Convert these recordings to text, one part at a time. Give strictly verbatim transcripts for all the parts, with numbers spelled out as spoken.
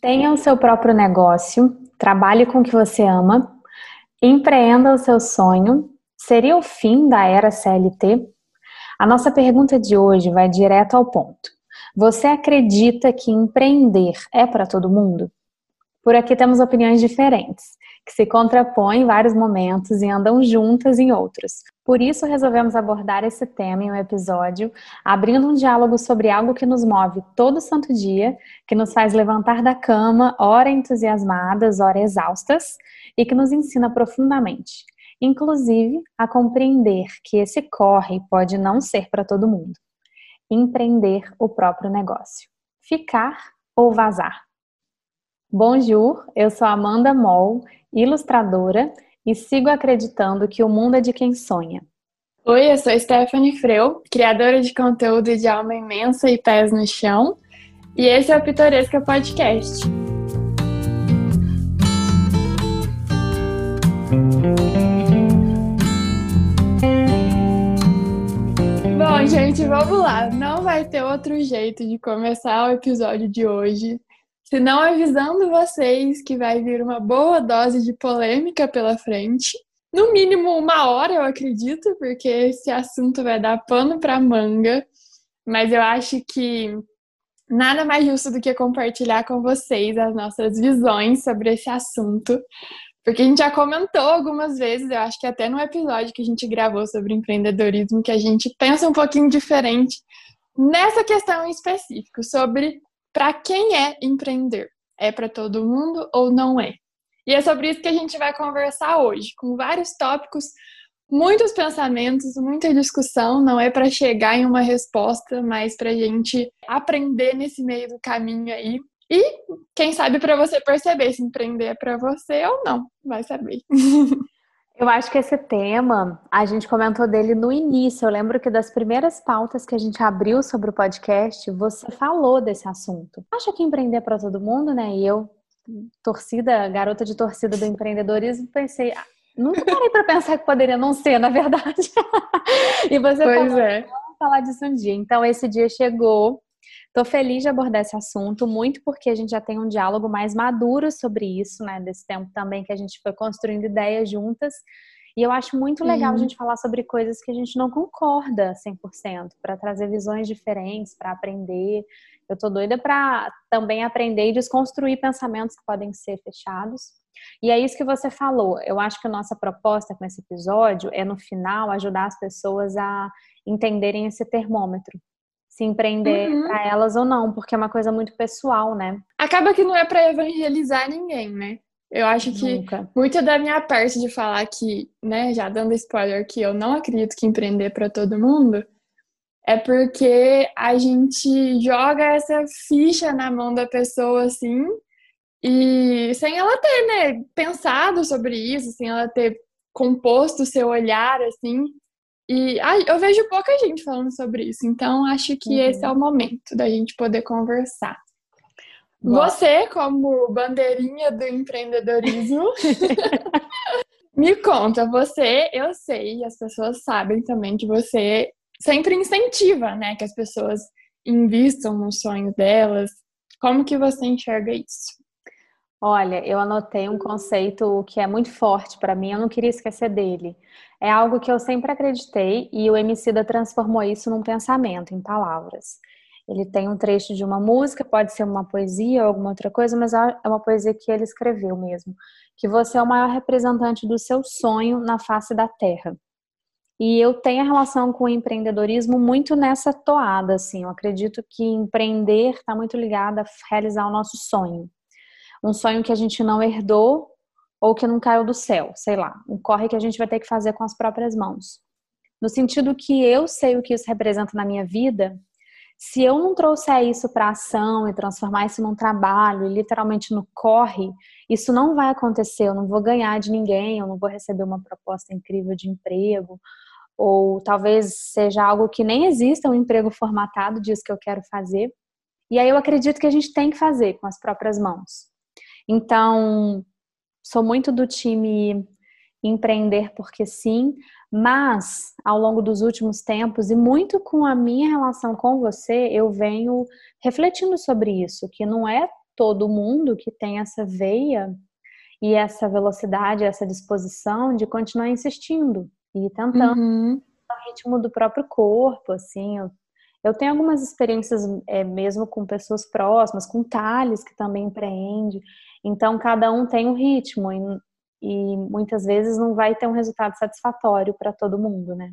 Tenha o seu próprio negócio, trabalhe com o que você ama, empreenda o seu sonho. Seria o fim da era C L T? A nossa pergunta de hoje vai direto ao ponto. Você acredita que empreender é para todo mundo? Por aqui temos opiniões diferentes, que se contrapõem em vários momentos e andam juntas em outros. Por isso resolvemos abordar esse tema em um episódio, abrindo um diálogo sobre algo que nos move todo santo dia, que nos faz levantar da cama, ora entusiasmadas, ora exaustas, e que nos ensina profundamente, inclusive a compreender que esse corre pode não ser para todo mundo. Empreender o próprio negócio. Ficar ou vazar? Bonjour, eu sou Amanda Moll, ilustradora, e sigo acreditando que o mundo é de quem sonha. Oi, eu sou Stephanie Freu, criadora de conteúdo de alma imensa e pés no chão, e esse é o Pitoresca Podcast. Bom, gente, vamos lá. Não vai ter outro jeito de começar o episódio de hoje, se não avisando vocês que vai vir uma boa dose de polêmica pela frente. No mínimo uma hora, eu acredito, porque esse assunto vai dar pano pra manga. Mas eu acho que nada mais justo do que compartilhar com vocês as nossas visões sobre esse assunto. Porque a gente já comentou algumas vezes, eu acho que até no episódio que a gente gravou sobre empreendedorismo, que a gente pensa um pouquinho diferente nessa questão em específico, sobre... para quem é empreender? É para todo mundo ou não é? E é sobre isso que a gente vai conversar hoje, com vários tópicos, muitos pensamentos, muita discussão. Não é para chegar em uma resposta, mas para a gente aprender nesse meio do caminho aí. E quem sabe para você perceber se empreender é para você ou não, vai saber. Eu acho que esse tema, a gente comentou dele no início. Eu lembro que das primeiras pautas que a gente abriu sobre o podcast, você falou desse assunto. Acha que empreender é para todo mundo, né? E eu, torcida, garota de torcida do empreendedorismo, pensei... Ah, nunca parei para pensar que poderia não ser, na verdade. E você pois falou, é. Vamos falar disso um dia. Então, esse dia chegou. Tô feliz de abordar esse assunto, muito porque a gente já tem um diálogo mais maduro sobre isso, né? Desse tempo também que a gente foi construindo ideias juntas. E eu acho muito legal uhum. a gente falar sobre coisas que a gente não concorda cem por cento, para trazer visões diferentes, para aprender. Eu tô doida para também aprender e desconstruir pensamentos que podem ser fechados. E é isso que você falou. Eu acho que a nossa proposta com esse episódio é, no final, ajudar as pessoas a entenderem esse termômetro. Se empreender uhum. para elas ou não, porque é uma coisa muito pessoal, né? Acaba que não é para evangelizar ninguém, né? Eu acho que Nunca. muito da minha parte de falar que, né, já dando spoiler, que eu não acredito que empreender é para todo mundo, é porque a gente joga essa ficha na mão da pessoa, assim, e sem ela ter, né, pensado sobre isso, sem ela ter composto o seu olhar, assim. E ah, eu vejo pouca gente falando sobre isso, então acho que uhum. esse é o momento da gente poder conversar. Boa. Você, como bandeirinha do empreendedorismo, me conta, você, eu sei, e as pessoas sabem também que você sempre incentiva, né, que as pessoas invistam nos sonhos delas. Como que você enxerga isso? Olha, eu anotei um conceito que é muito forte para mim, eu não queria esquecer dele. É algo que eu sempre acreditei e o Emicida transformou isso num pensamento, em palavras. Ele tem um trecho de uma música, pode ser uma poesia ou alguma outra coisa, mas é uma poesia que ele escreveu mesmo. Que você é o maior representante do seu sonho na face da terra. E eu tenho a relação com o empreendedorismo muito nessa toada, assim. Eu acredito que empreender está muito ligado a realizar o nosso sonho. Um sonho que a gente não herdou ou que não caiu do céu, sei lá. Um corre que a gente vai ter que fazer com as próprias mãos. No sentido que eu sei o que isso representa na minha vida, se eu não trouxer isso para ação e transformar isso num trabalho, e literalmente no corre, isso não vai acontecer. Eu não vou ganhar de ninguém, eu não vou receber uma proposta incrível de emprego, ou talvez seja algo que nem exista, um emprego formatado disso que eu quero fazer. E aí eu acredito que a gente tem que fazer com as próprias mãos. Então, sou muito do time empreender porque sim, mas ao longo dos últimos tempos e muito com a minha relação com você, eu venho refletindo sobre isso, que não é todo mundo que tem essa veia e essa velocidade, essa disposição de continuar insistindo e tentando uhum. o ritmo do próprio corpo, assim. Eu, eu tenho algumas experiências é, mesmo com pessoas próximas, com Thales, que também empreende. Então, cada um tem um ritmo e, e muitas vezes não vai ter um resultado satisfatório para todo mundo, né?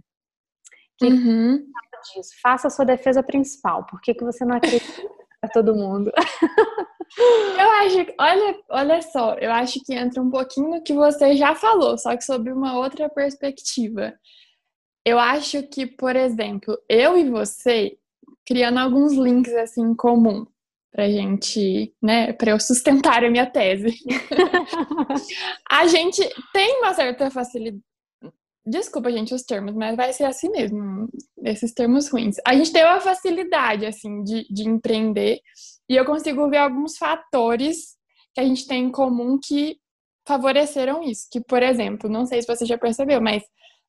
Que uhum. disso? Faça a sua defesa principal. Por que, que você não acredita para todo mundo? Eu acho que, olha, olha só, eu acho que entra um pouquinho que você já falou, só que sob uma outra perspectiva. Eu acho que, por exemplo, eu e você, criando alguns links assim em comum pra gente, né, pra eu sustentar a minha tese. A gente tem uma certa facilidade. Desculpa, gente, os termos, mas vai ser assim mesmo, esses termos ruins. A gente tem uma facilidade, assim, de, de empreender, e eu consigo ver alguns fatores que a gente tem em comum que favoreceram isso. Que, por exemplo, não sei se você já percebeu, mas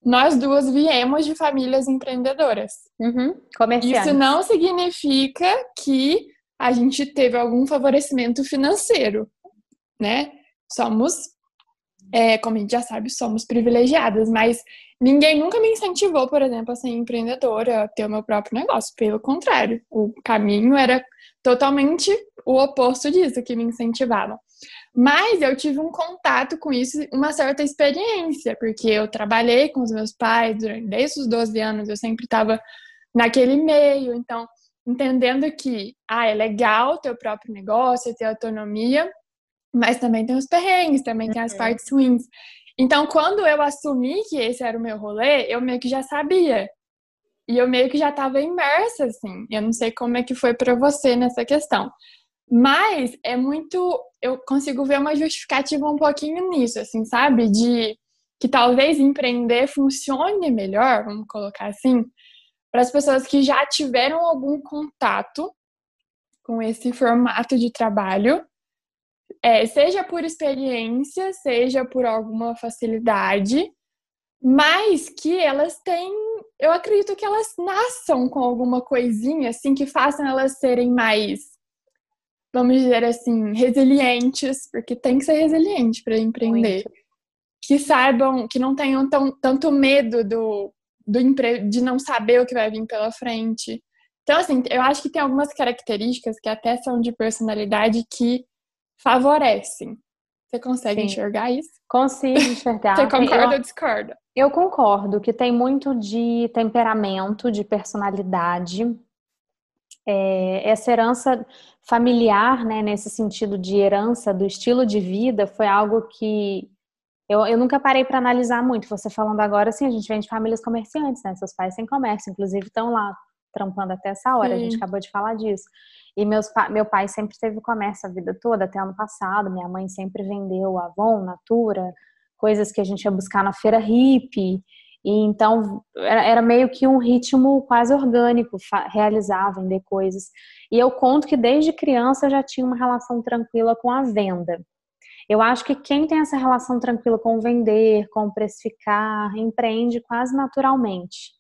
nós duas viemos de famílias empreendedoras. Uhum, comerciais. Isso não significa que a gente teve algum favorecimento financeiro, né? Somos... É, como a gente já sabe, somos privilegiadas, mas ninguém nunca me incentivou, por exemplo, a ser empreendedora, a ter o meu próprio negócio. Pelo contrário, o caminho era totalmente o oposto disso que me incentivavam. Mas eu tive um contato com isso, uma certa experiência, porque eu trabalhei com os meus pais durante, desde os doze anos, eu sempre estava naquele meio, então entendendo que ah, é legal ter o próprio negócio, ter autonomia, mas também tem os perrengues, também tem as partes ruins. Então, quando eu assumi que esse era o meu rolê, eu meio que já sabia. E eu meio que já estava imersa, assim. Eu não sei como é que foi para você nessa questão. Mas é muito... Eu consigo ver uma justificativa um pouquinho nisso, assim, sabe? De que talvez empreender funcione melhor, vamos colocar assim, para as pessoas que já tiveram algum contato com esse formato de trabalho. É, seja por experiência, seja por alguma facilidade, mas que elas têm, eu acredito que elas nasçam com alguma coisinha, assim, que façam elas serem mais, vamos dizer assim, resilientes, porque tem que ser resiliente para empreender. Muito. Que saibam, que não tenham tão, tanto medo do, do empre... de não saber o que vai vir pela frente. Então, assim, eu acho que tem algumas características que até são de personalidade que favorecem. Você consegue Sim. enxergar isso? Consigo enxergar. Você concorda eu, ou discorda? Eu concordo que tem muito de temperamento, de personalidade. É, essa herança familiar, né, nesse sentido de herança do estilo de vida, foi algo que eu, eu nunca parei para analisar muito. Você falando agora, assim, a gente vem de famílias comerciantes, né? Seus pais têm comércio, inclusive estão lá trampando até essa hora, Sim. a gente acabou de falar disso. E meus, meu pai sempre teve comércio a vida toda, até ano passado. Minha mãe sempre vendeu Avon, Natura, coisas que a gente ia buscar na feira hippie. E então, era, era meio que um ritmo quase orgânico, fa- realizar, vender coisas. E eu conto que desde criança eu já tinha uma relação tranquila com a venda. Eu acho que quem tem essa relação tranquila com vender, com precificar, empreende quase naturalmente.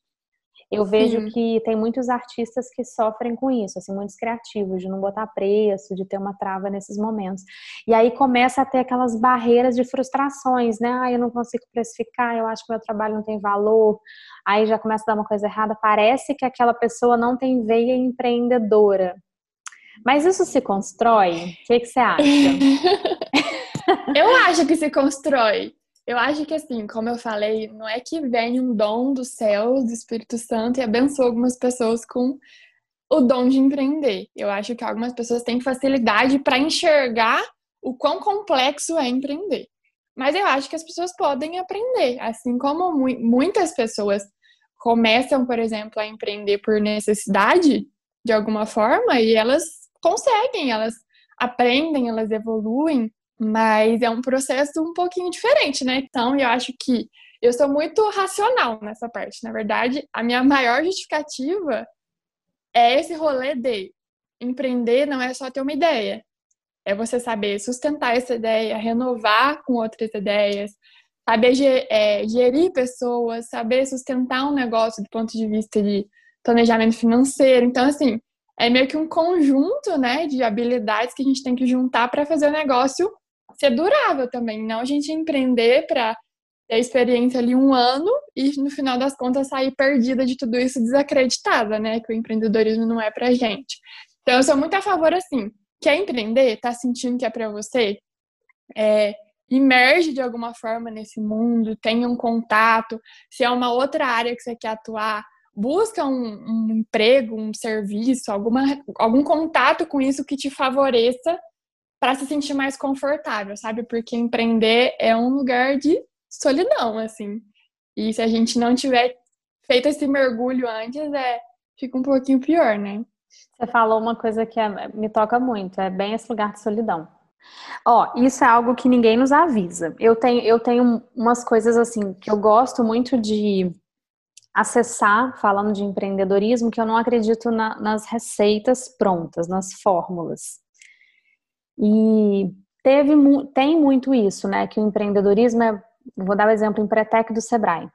Eu vejo Sim. que tem muitos artistas que sofrem com isso, assim, muitos criativos, de não botar preço, de ter uma trava nesses momentos. E aí começa a ter aquelas barreiras de frustrações, né? Ah, eu não consigo precificar, eu acho que meu trabalho não tem valor. Aí já começa a dar uma coisa errada. Parece que aquela pessoa não tem veia empreendedora. Mas isso se constrói? O que, que você acha? Eu acho que se constrói. Eu acho que, assim, como eu falei, não é que vem um dom do céu, do Espírito Santo, e abençoa algumas pessoas com o dom de empreender. Eu acho que algumas pessoas têm facilidade para enxergar o quão complexo é empreender. Mas eu acho que as pessoas podem aprender. Assim como mu- muitas pessoas começam, por exemplo, a empreender por necessidade, de alguma forma, e elas conseguem, elas aprendem, elas evoluem. Mas é um processo um pouquinho diferente, né? Então, eu acho que eu sou muito racional nessa parte. Na verdade, a minha maior justificativa é esse rolê de empreender não é só ter uma ideia. É você saber sustentar essa ideia, renovar com outras ideias, saber gerir pessoas, saber sustentar um negócio do ponto de vista de planejamento financeiro. Então, assim, é meio que um conjunto, né, de habilidades que a gente tem que juntar para fazer o negócio ser durável também. Não a gente empreender para ter experiência ali um ano e, no final das contas, sair perdida de tudo isso, desacreditada, né? Que o empreendedorismo não é pra gente. Então, eu sou muito a favor, assim, quer empreender? Tá sentindo que é pra você? É, emerge de alguma forma nesse mundo, tenha um contato. Se é uma outra área que você quer atuar, busca um, um emprego, um serviço, alguma, algum contato com isso que te favoreça para se sentir mais confortável, sabe? Porque empreender é um lugar de solidão, assim. E se a gente não tiver feito esse mergulho antes, é, fica um pouquinho pior, né? Você falou uma coisa que é, me toca muito, é bem esse lugar de solidão. Ó, isso é algo que ninguém nos avisa. Eu tenho, eu tenho umas coisas, assim, que eu gosto muito de acessar, falando de empreendedorismo, que eu não acredito na, nas receitas prontas, nas fórmulas. E teve, tem muito isso, né? Que o empreendedorismo é, vou dar o exemplo, Empretec do Sebrae.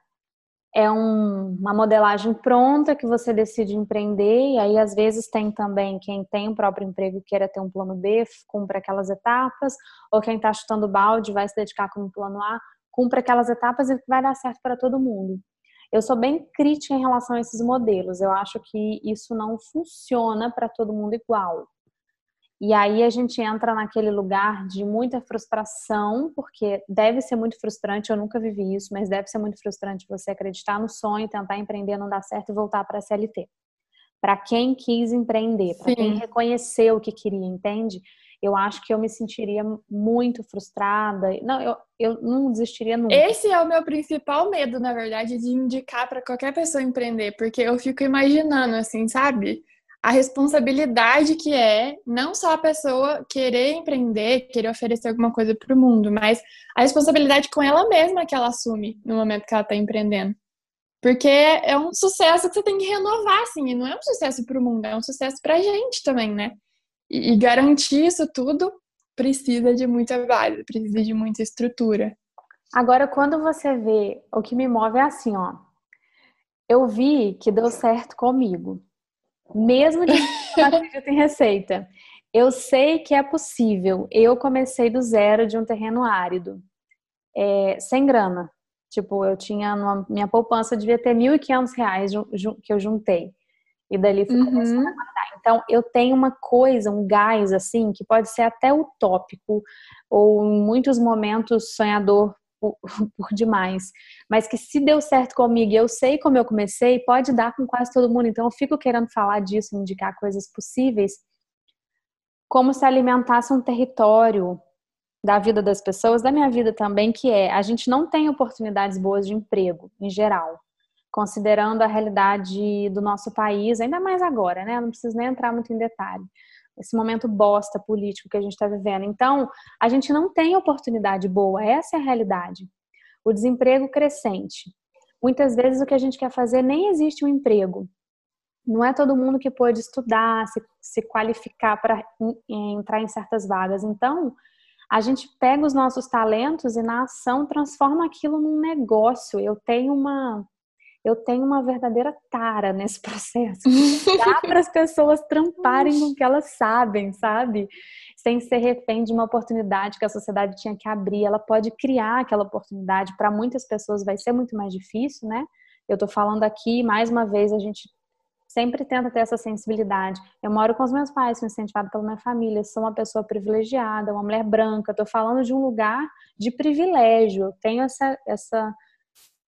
É um, uma modelagem pronta que você decide empreender, e aí às vezes tem também quem tem o próprio emprego e queira ter um plano B, cumpre aquelas etapas, ou quem está chutando balde vai se dedicar como plano A, cumpre aquelas etapas e vai dar certo para todo mundo. Eu sou bem crítica em relação a esses modelos, eu acho que isso não funciona para todo mundo igual. E aí a gente entra naquele lugar de muita frustração, porque deve ser muito frustrante, eu nunca vivi isso, mas deve ser muito frustrante você acreditar no sonho, tentar empreender, não dar certo e voltar para a C L T. Para quem quis empreender, para quem reconheceu o que queria, entende? Eu acho que eu me sentiria muito frustrada. Não, eu, eu não desistiria nunca. Esse é o meu principal medo, na verdade, de indicar para qualquer pessoa empreender, porque eu fico imaginando, assim, sabe? A responsabilidade que é não só a pessoa querer empreender, querer oferecer alguma coisa para o mundo, mas a responsabilidade com ela mesma que ela assume no momento que ela está empreendendo. Porque é um sucesso que você tem que renovar, assim, e não é um sucesso para o mundo, é um sucesso para a gente também, né? E, e garantir isso tudo precisa de muita base, precisa de muita estrutura. Agora, quando você vê, o que me move é assim, ó. Eu vi que deu certo comigo. Mesmo que eu não acredito em receita. Eu sei que é possível. Eu comecei do zero de um terreno árido. É, sem grana. Tipo, eu tinha... Numa, minha poupança devia ter mil e quinhentos reais ju, ju, que eu juntei. E dali fui uhum. começando a guardar. Então, eu tenho uma coisa, um gás, assim, que pode ser até utópico. Ou em muitos momentos sonhador por, por demais. Mas que se deu certo comigo e eu sei como eu comecei, pode dar com quase todo mundo. Então eu fico querendo falar disso, indicar coisas possíveis, como se alimentasse um território da vida das pessoas, da minha vida também, que é, a gente não tem oportunidades boas de emprego, em geral, considerando a realidade do nosso país, ainda mais agora, né? Não preciso nem entrar muito em detalhe. Esse momento bosta político que a gente está vivendo. Então, a gente não tem oportunidade boa, essa é a realidade. O desemprego crescente. Muitas vezes o que a gente quer fazer nem existe um emprego. Não é todo mundo que pode estudar, se, se qualificar para entrar em certas vagas. Então, a gente pega os nossos talentos e na ação transforma aquilo num negócio. Eu tenho uma, eu tenho uma verdadeira tara nesse processo. Dá para as pessoas tramparem com o que elas sabem, sabe? Sem ser refém de uma oportunidade que a sociedade tinha que abrir. Ela pode criar aquela oportunidade. Para muitas pessoas vai ser muito mais difícil, né? Eu tô falando aqui, mais uma vez, a gente sempre tenta ter essa sensibilidade. Eu moro com os meus pais, fui incentivada pela minha família, sou uma pessoa privilegiada, uma mulher branca. Tô falando de um lugar de privilégio. Eu tenho essa, essa,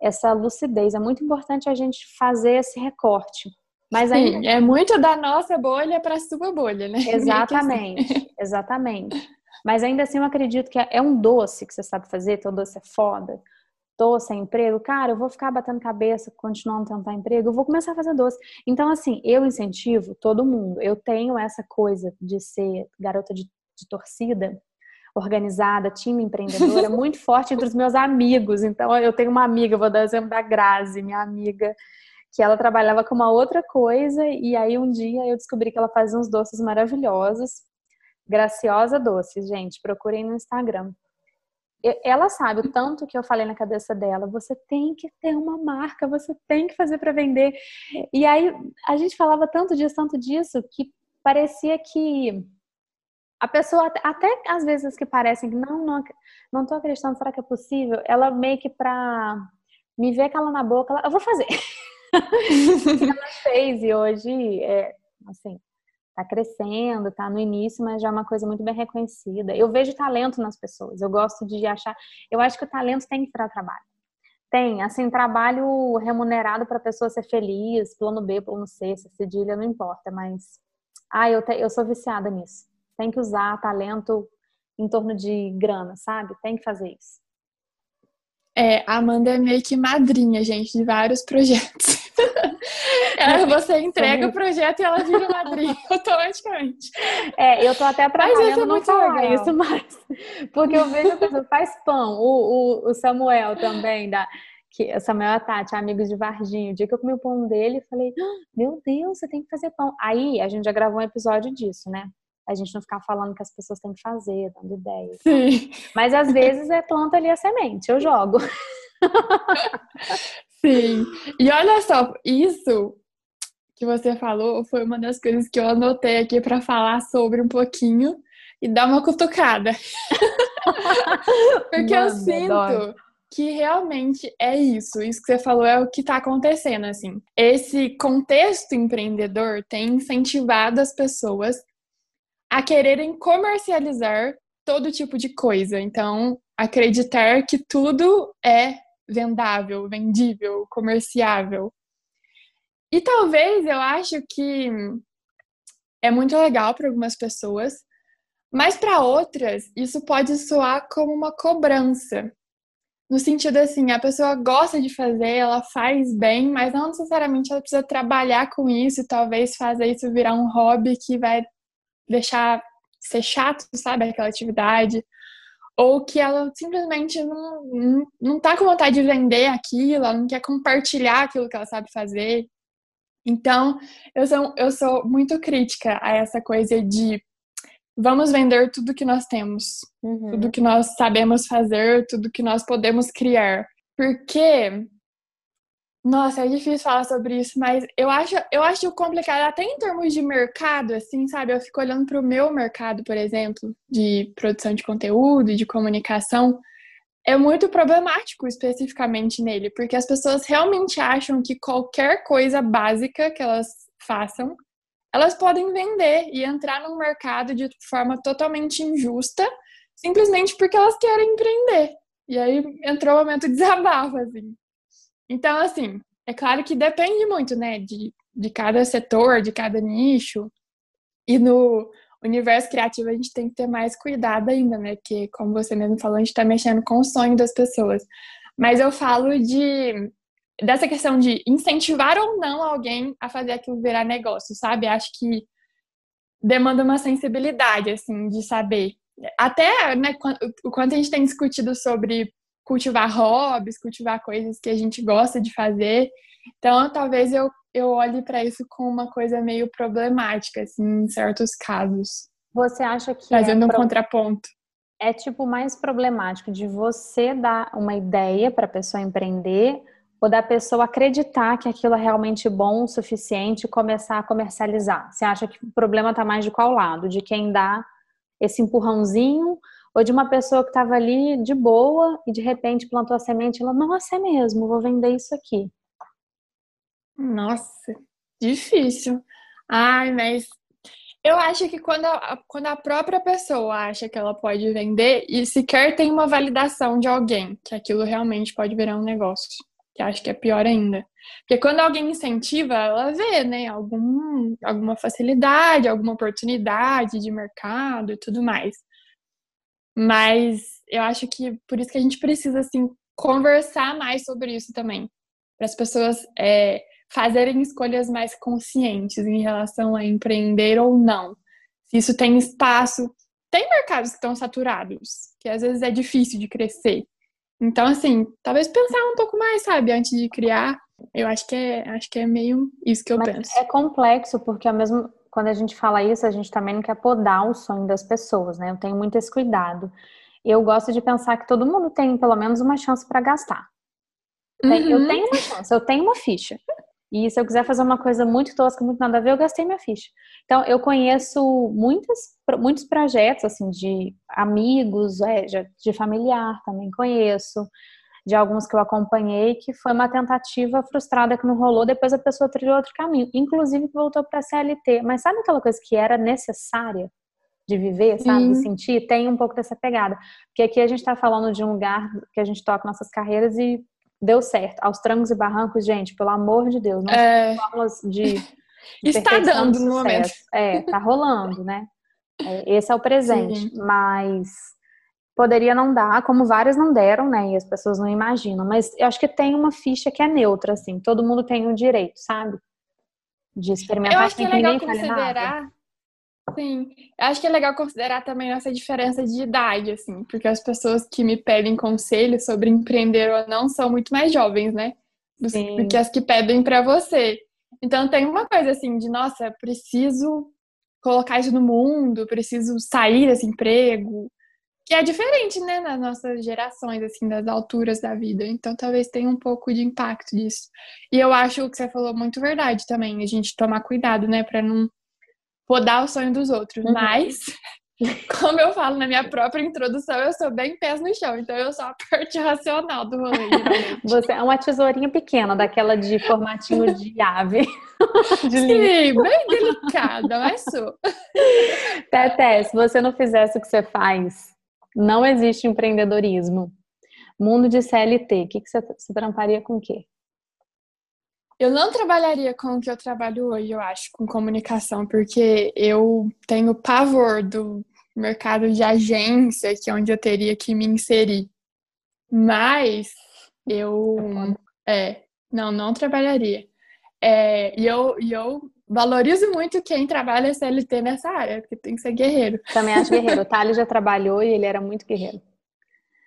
essa lucidez. É muito importante a gente fazer esse recorte. Mas ainda... Sim, é muito da nossa bolha para a sua bolha, né? Exatamente, exatamente. Mas ainda assim eu acredito que é um doce que você sabe fazer, teu doce é foda, doce é emprego. Cara, eu vou ficar batendo cabeça, continuando a tentar emprego, eu vou começar a fazer doce. Então assim, eu incentivo todo mundo. Eu tenho essa coisa de ser garota de, de torcida, organizada, time empreendedora, muito forte entre os meus amigos. Então eu tenho uma amiga, vou dar o exemplo da Grazi, minha amiga, que ela trabalhava com uma outra coisa, e aí um dia eu descobri que ela fazia uns doces maravilhosos. Graciosa Doces, gente, procurem no Instagram. Ela sabe o tanto que eu falei na cabeça dela, você tem que ter uma marca, você tem que fazer para vender. E aí a gente falava tanto disso, tanto disso, que parecia que a pessoa, até às vezes que parecem que não, não, não tô acreditando, será que é possível? Ela meio que pra me ver aquela na boca, ela, eu vou fazer. Ela fez e hoje, é, assim, tá crescendo, tá no início, mas já é uma coisa muito bem reconhecida. Eu vejo talento nas pessoas, eu gosto de achar, eu acho que o talento tem que virar trabalho. Tem, assim, trabalho remunerado pra pessoa ser feliz, plano B, plano C, cedilha, não importa, mas... Ah, eu, te, eu sou viciada nisso. Tem que usar talento em torno de grana, sabe? Tem que fazer isso. É, a Amanda é meio que madrinha, gente, de vários projetos. É, você entrega o projeto e ela vira madrinha automaticamente. É, eu tô até trabalhando não falar isso, mas... Porque eu vejo a pessoa faz pão. O, o, o Samuel também, da... que, Samuel e a Tati, amigos de Varginha. O dia que eu comi o pão dele, eu falei, ah, meu Deus, você tem que fazer pão. Aí, a gente já gravou um episódio disso, né? A gente não ficar falando que as pessoas têm que fazer, dando ideias. Sim. Mas às vezes é planta ali a semente, eu jogo. Sim. E olha só, isso que você falou foi uma das coisas que eu anotei aqui para falar sobre um pouquinho e dar uma cutucada. Porque Mano, eu sinto dói. que realmente é isso. Isso que você falou é o que está acontecendo, assim. Esse contexto empreendedor tem incentivado as pessoas a quererem comercializar todo tipo de coisa. Então, acreditar que tudo é vendável, vendível, comerciável. E talvez eu acho que é muito legal para algumas pessoas, mas para outras isso pode soar como uma cobrança. No sentido assim, a pessoa gosta de fazer, ela faz bem, mas não necessariamente ela precisa trabalhar com isso e talvez fazer isso virar um hobby que vai deixar ser chato, sabe, aquela atividade, ou que ela simplesmente não, não, não tá com vontade de vender aquilo, ela não quer compartilhar aquilo que ela sabe fazer. Então, eu sou, eu sou muito crítica a essa coisa de vamos vender tudo que nós temos, uhum. tudo que nós sabemos fazer, tudo que nós podemos criar. Porque, nossa, é difícil falar sobre isso, mas eu acho, eu acho complicado, até em termos de mercado, assim, sabe? Eu fico olhando pro meu mercado, por exemplo, de produção de conteúdo, de comunicação. É muito problemático especificamente nele, porque as pessoas realmente acham que qualquer coisa básica que elas façam, elas podem vender e entrar num mercado de forma totalmente injusta, simplesmente porque elas querem empreender. E aí entrou o momento de desabafo, assim. Então, assim, é claro que depende muito, né, de, de cada setor, de cada nicho. E no universo criativo a gente tem que ter mais cuidado ainda, né, porque, como você mesmo falou, a gente tá mexendo com o sonho das pessoas. Mas eu falo de... dessa questão de incentivar ou não alguém a fazer aquilo virar negócio, sabe? Acho que demanda uma sensibilidade, assim, de saber. Até, né, o quanto a gente tem discutido sobre cultivar hobbies, cultivar coisas que a gente gosta de fazer. Então, talvez eu, eu olhe para isso como uma coisa meio problemática, assim, em certos casos. Você acha que... Fazendo é um pro... contraponto. É, tipo, mais problemático de você dar uma ideia para a pessoa empreender... ou da pessoa acreditar que aquilo é realmente bom o suficiente e começar a comercializar? Você acha que o problema está mais de qual lado? De quem dá esse empurrãozinho ou de uma pessoa que estava ali de boa e de repente plantou a semente e ela, nossa, é mesmo, vou vender isso aqui? Nossa, difícil. Ai, mas eu acho que quando a, quando a própria pessoa acha que ela pode vender e sequer tem uma validação de alguém, que aquilo realmente pode virar um negócio. Que acho que é pior ainda. Porque quando alguém incentiva, ela vê, né, algum, alguma facilidade, alguma oportunidade de mercado e tudo mais. Mas eu acho que por isso que a gente precisa, assim, conversar mais sobre isso também. Para as pessoas é, fazerem escolhas mais conscientes em relação a empreender ou não. Se isso tem espaço. Tem mercados que estão saturados, que às vezes é difícil de crescer. Então, assim, talvez pensar um pouco mais, sabe, antes de criar. Eu acho que é, acho que é meio isso que eu Mas penso. É complexo, porque ao mesmo, quando a gente fala isso, a gente também não quer podar o sonho das pessoas, né? Eu tenho muito esse cuidado. Eu gosto de pensar que todo mundo tem, pelo menos, uma chance para gastar. Tem, uhum. Eu tenho uma chance, eu tenho uma ficha. E se eu quiser fazer uma coisa muito tosca, muito nada a ver, eu gastei minha ficha. Então, eu conheço muitas, muitos projetos, assim, de amigos, é, de familiar também conheço, de alguns que eu acompanhei, que foi uma tentativa frustrada que não rolou, depois a pessoa trilhou outro caminho, inclusive voltou para a C L T. Mas sabe aquela coisa que era necessária de viver, sabe, de sentir? Tem um pouco dessa pegada. Porque aqui a gente está falando de um lugar que a gente toca nossas carreiras e deu certo. Aos trancos e barrancos, gente, pelo amor de Deus, não é... formas de... de está dando no momento. É, tá rolando, né? É, esse é o presente. Sim. Mas... poderia não dar, como várias não deram, né? E as pessoas não imaginam. Mas eu acho que tem uma ficha que é neutra, assim. Todo mundo tem um direito, sabe? De experimentar. Eu acho que é legal considerar... Sim. Eu acho que é legal considerar também essa diferença de idade, assim. Porque as pessoas que me pedem conselho sobre empreender ou não são muito mais jovens, né? Do, do que as que pedem pra você. Então tem uma coisa, assim, de, nossa, preciso colocar isso no mundo, preciso sair desse emprego... Que é diferente, né, nas nossas gerações, assim, das alturas da vida. Então, talvez tenha um pouco de impacto disso. E eu acho que você falou muito verdade também. A gente tomar cuidado, né, pra não podar o sonho dos outros. Uhum. Mas, como eu falo na minha própria introdução, eu sou bem pés no chão. Então, eu sou a parte racional do rolê. Você é uma tesourinha pequena, daquela de formatinho de ave. De Sim, livro. Bem delicada, mas sou. Tete, se você não fizesse o que você faz... Não existe empreendedorismo. Mundo de C L T, o que, que você, você tramparia com o quê? Eu não trabalharia com o que eu trabalho hoje, eu acho, com comunicação, porque eu tenho pavor do mercado de agência, que é onde eu teria que me inserir. Mas eu... É, não, não trabalharia. É, e eu... E eu valorizo muito quem trabalha C L T nessa área, porque tem que ser guerreiro. Também acho guerreiro. O Thales já trabalhou e ele era muito guerreiro.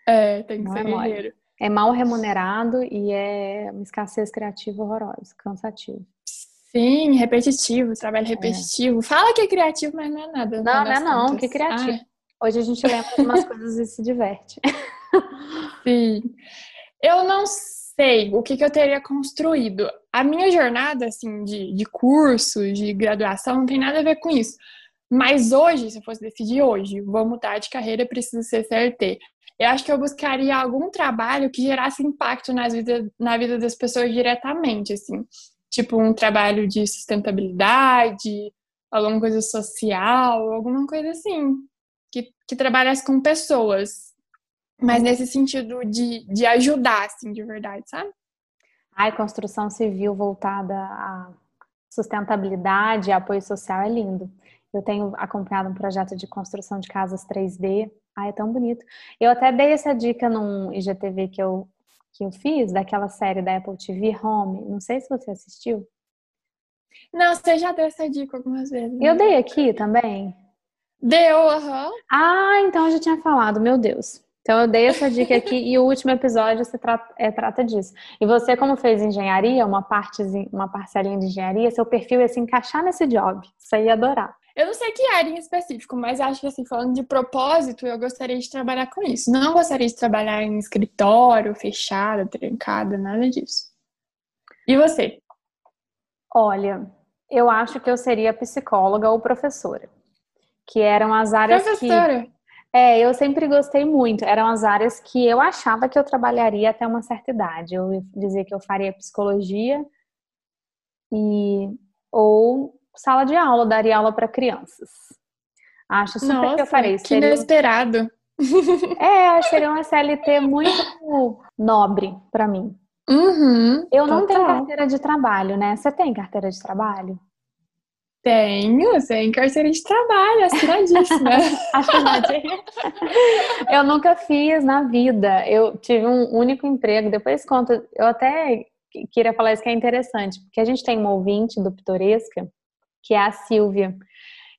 É, tem que ser guerreiro. É mal remunerado e é uma escassez criativa horrorosa, cansativo. Sim, repetitivo, trabalho repetitivo. É. Fala que é criativo, mas não é nada. Não, não é não, que criativo. Ah. Hoje a gente lembra de umas coisas e se diverte. Sim. Eu não sei o que, que eu teria construído. A minha jornada, assim, de, de curso, de graduação, não tem nada a ver com isso. Mas hoje, se eu fosse decidir hoje, vou mudar de carreira, preciso ser C L T. Eu acho que eu buscaria algum trabalho que gerasse impacto nas vida, na vida das pessoas diretamente, assim. Tipo, um trabalho de sustentabilidade, alguma coisa social, alguma coisa assim. Que, que trabalhasse com pessoas. Mas nesse sentido de, de ajudar, assim, de verdade, sabe? Ai, construção civil voltada à sustentabilidade, apoio social é lindo. Eu tenho acompanhado um projeto de construção de casas três D. Ai, é tão bonito. Eu até dei essa dica num I G T V que eu, que eu fiz, daquela série da Apple T V, Home. Não sei se você assistiu. Não, você já deu essa dica algumas vezes. Né? Eu dei aqui também? Deu, aham. Uhum. Ah, então eu já tinha falado, meu Deus. Então eu dei essa dica aqui e o último episódio se trata, é, trata disso. E você, como fez engenharia, uma, parte, uma parcelinha de engenharia, seu perfil ia se encaixar nesse job. Você ia adorar. Eu não sei que área em específico, mas acho que, assim, falando de propósito, eu gostaria de trabalhar com isso. Não gostaria de trabalhar em escritório, fechada, trancada, nada disso. E você? Olha, eu acho que eu seria psicóloga ou professora. Que eram as áreas professora. que... É, eu sempre gostei muito. Eram as áreas que eu achava que eu trabalharia até uma certa idade. Eu dizia que eu faria psicologia e ou sala de aula, daria aula para crianças. Acho super Nossa, que eu faria isso. Que seria... inesperado. É, seria uma C L T muito nobre para mim. Uhum, eu não total. tenho carteira de trabalho, né? Você tem carteira de trabalho? Tenho, sem carteira de trabalho, assinadíssima. Assinadíssima. Eu nunca fiz na vida. Eu tive um único emprego. Depois conto. Eu até queria falar isso que é interessante, porque a gente tem uma ouvinte do Pitoresca, que é a Silvia,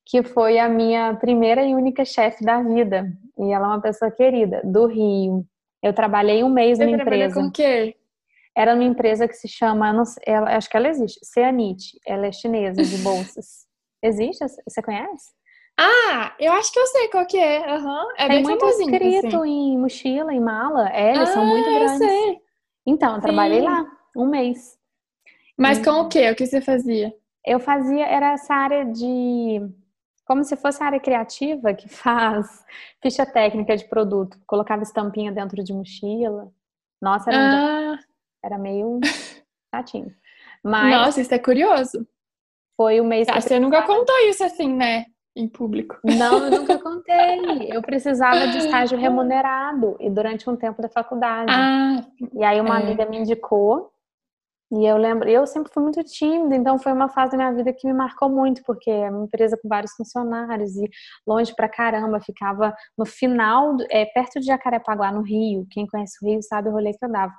que foi a minha primeira e única chefe da vida. E ela é uma pessoa querida, do Rio. Eu trabalhei um mês Você numa empresa. Você trabalhou com o quê? Era uma empresa que se chama, não sei, ela, acho que ela existe, Cianite. Ela é chinesa, de bolsas. Existe? Você conhece? Ah, eu acho que eu sei qual que é. Uhum. É Tem bem muito escrito assim. Em mochila, em mala. É, eles ah, são muito grandes. Eu sei. Então, eu Sim. trabalhei lá um mês. Mas com o quê? O que você fazia? Eu fazia, era essa área de... Como se fosse a área criativa que faz ficha técnica de produto. Colocava estampinha dentro de mochila. Nossa, era, ah. um... era meio chatinho. Mas nossa, isso é curioso. Foi o mês ah, que eu você precisava... nunca contou isso assim, né? Em público. Não, eu nunca contei. Eu precisava de estágio remunerado. E durante um tempo da faculdade. Ah, e aí uma é. amiga me indicou. E eu lembro, eu sempre fui muito tímida, então foi uma fase da minha vida que me marcou muito, porque é uma empresa com vários funcionários e longe pra caramba, ficava no final, é, perto de Jacarepaguá, no Rio. Quem conhece o Rio sabe o rolê que eu dava.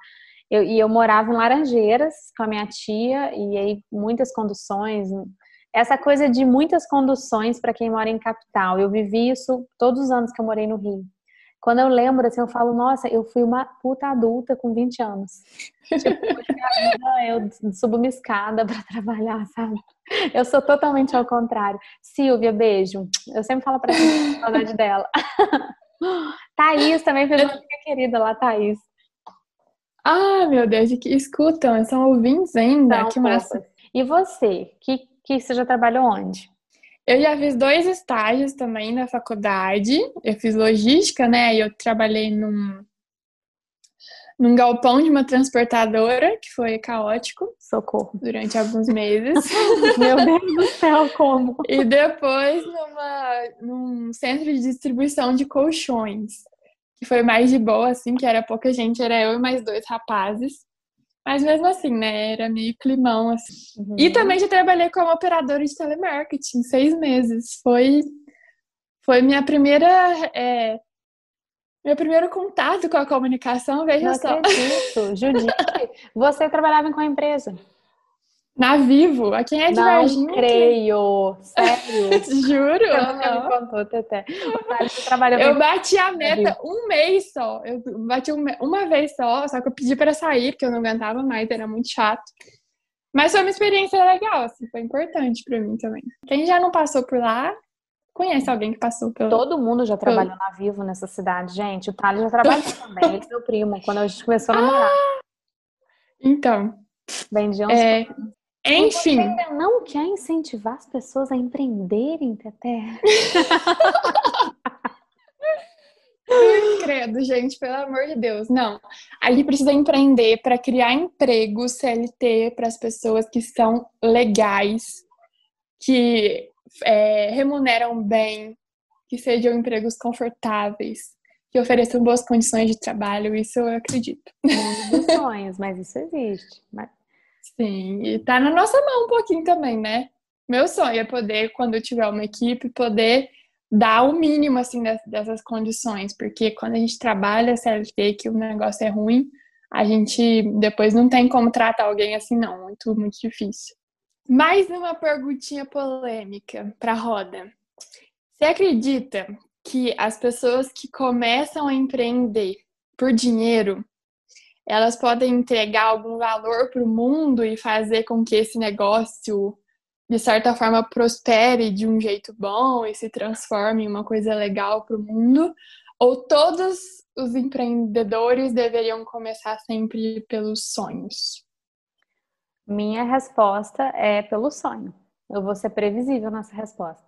Eu, e eu morava em Laranjeiras com a minha tia, e aí muitas conduções. Essa coisa de muitas conduções pra quem mora em capital, eu vivi isso todos os anos que eu morei no Rio. Quando eu lembro, assim, eu falo, nossa, eu fui uma puta adulta com vinte anos. Tipo, eu subo uma escada pra trabalhar, sabe? Eu sou totalmente ao contrário. Silvia, beijo. Eu sempre falo pra gente, saudade dela. Thaís também fez uma minha querida lá, Thaís. Ah, meu Deus, que escutam, são ouvintes ainda, não, que massa. E você, que, que você já trabalhou onde? Eu já fiz dois estágios também na faculdade. Eu fiz logística, né? E eu trabalhei num, num galpão de uma transportadora, que foi caótico. Socorro. Durante alguns meses. Meu Deus do céu, como? E depois numa, num centro de distribuição de colchões, que foi mais de boa, assim, que era pouca gente. Era eu e mais dois rapazes. Mas mesmo assim, né? Era meio climão, assim. Uhum. E também já trabalhei como operadora de telemarketing, seis meses. Foi, foi minha primeira... É, meu primeiro contato com a comunicação, veja só. Acredito. Judite, você trabalhava em qual empresa? Na Vivo. A quem é de não Varginha? Não creio. Sério? Juro? Eu não me contou, Teté. Eu bati a meta um mês só. Eu bati uma vez só, só que eu pedi para sair, porque eu não aguentava mais, era muito chato. Mas foi uma experiência legal, assim, foi importante para mim também. Quem já não passou por lá, conhece alguém que passou pelo... Todo mundo já trabalhou pelo... na Vivo nessa cidade, gente. O Thales já trabalhou também, ele é meu primo, quando a gente começou a namorar. Ah! Então. Vendia uns é... Enfim. Você ainda não quer incentivar as pessoas a empreenderem, Teté? Credo, gente, pelo amor de Deus. Não. A gente precisa empreender para criar emprego, C L T, para as pessoas que são legais, que é, remuneram bem, que sejam empregos confortáveis, que ofereçam boas condições de trabalho. Isso eu acredito. Muitos sonhos, mas isso existe. Mas... Sim, e tá na nossa mão um pouquinho também, né? Meu sonho é poder, quando eu tiver uma equipe, poder dar o mínimo, assim, dessas condições. Porque quando a gente trabalha C L T, que o negócio é ruim, a gente depois não tem como tratar alguém assim, não. Muito, muito difícil. Mais uma perguntinha polêmica pra roda. Você acredita que as pessoas que começam a empreender por dinheiro... elas podem entregar algum valor para o mundo e fazer com que esse negócio, de certa forma, prospere de um jeito bom e se transforme em uma coisa legal para o mundo? Ou todos os empreendedores deveriam começar sempre pelos sonhos? Minha resposta é pelo sonho. Eu vou ser previsível nessa resposta.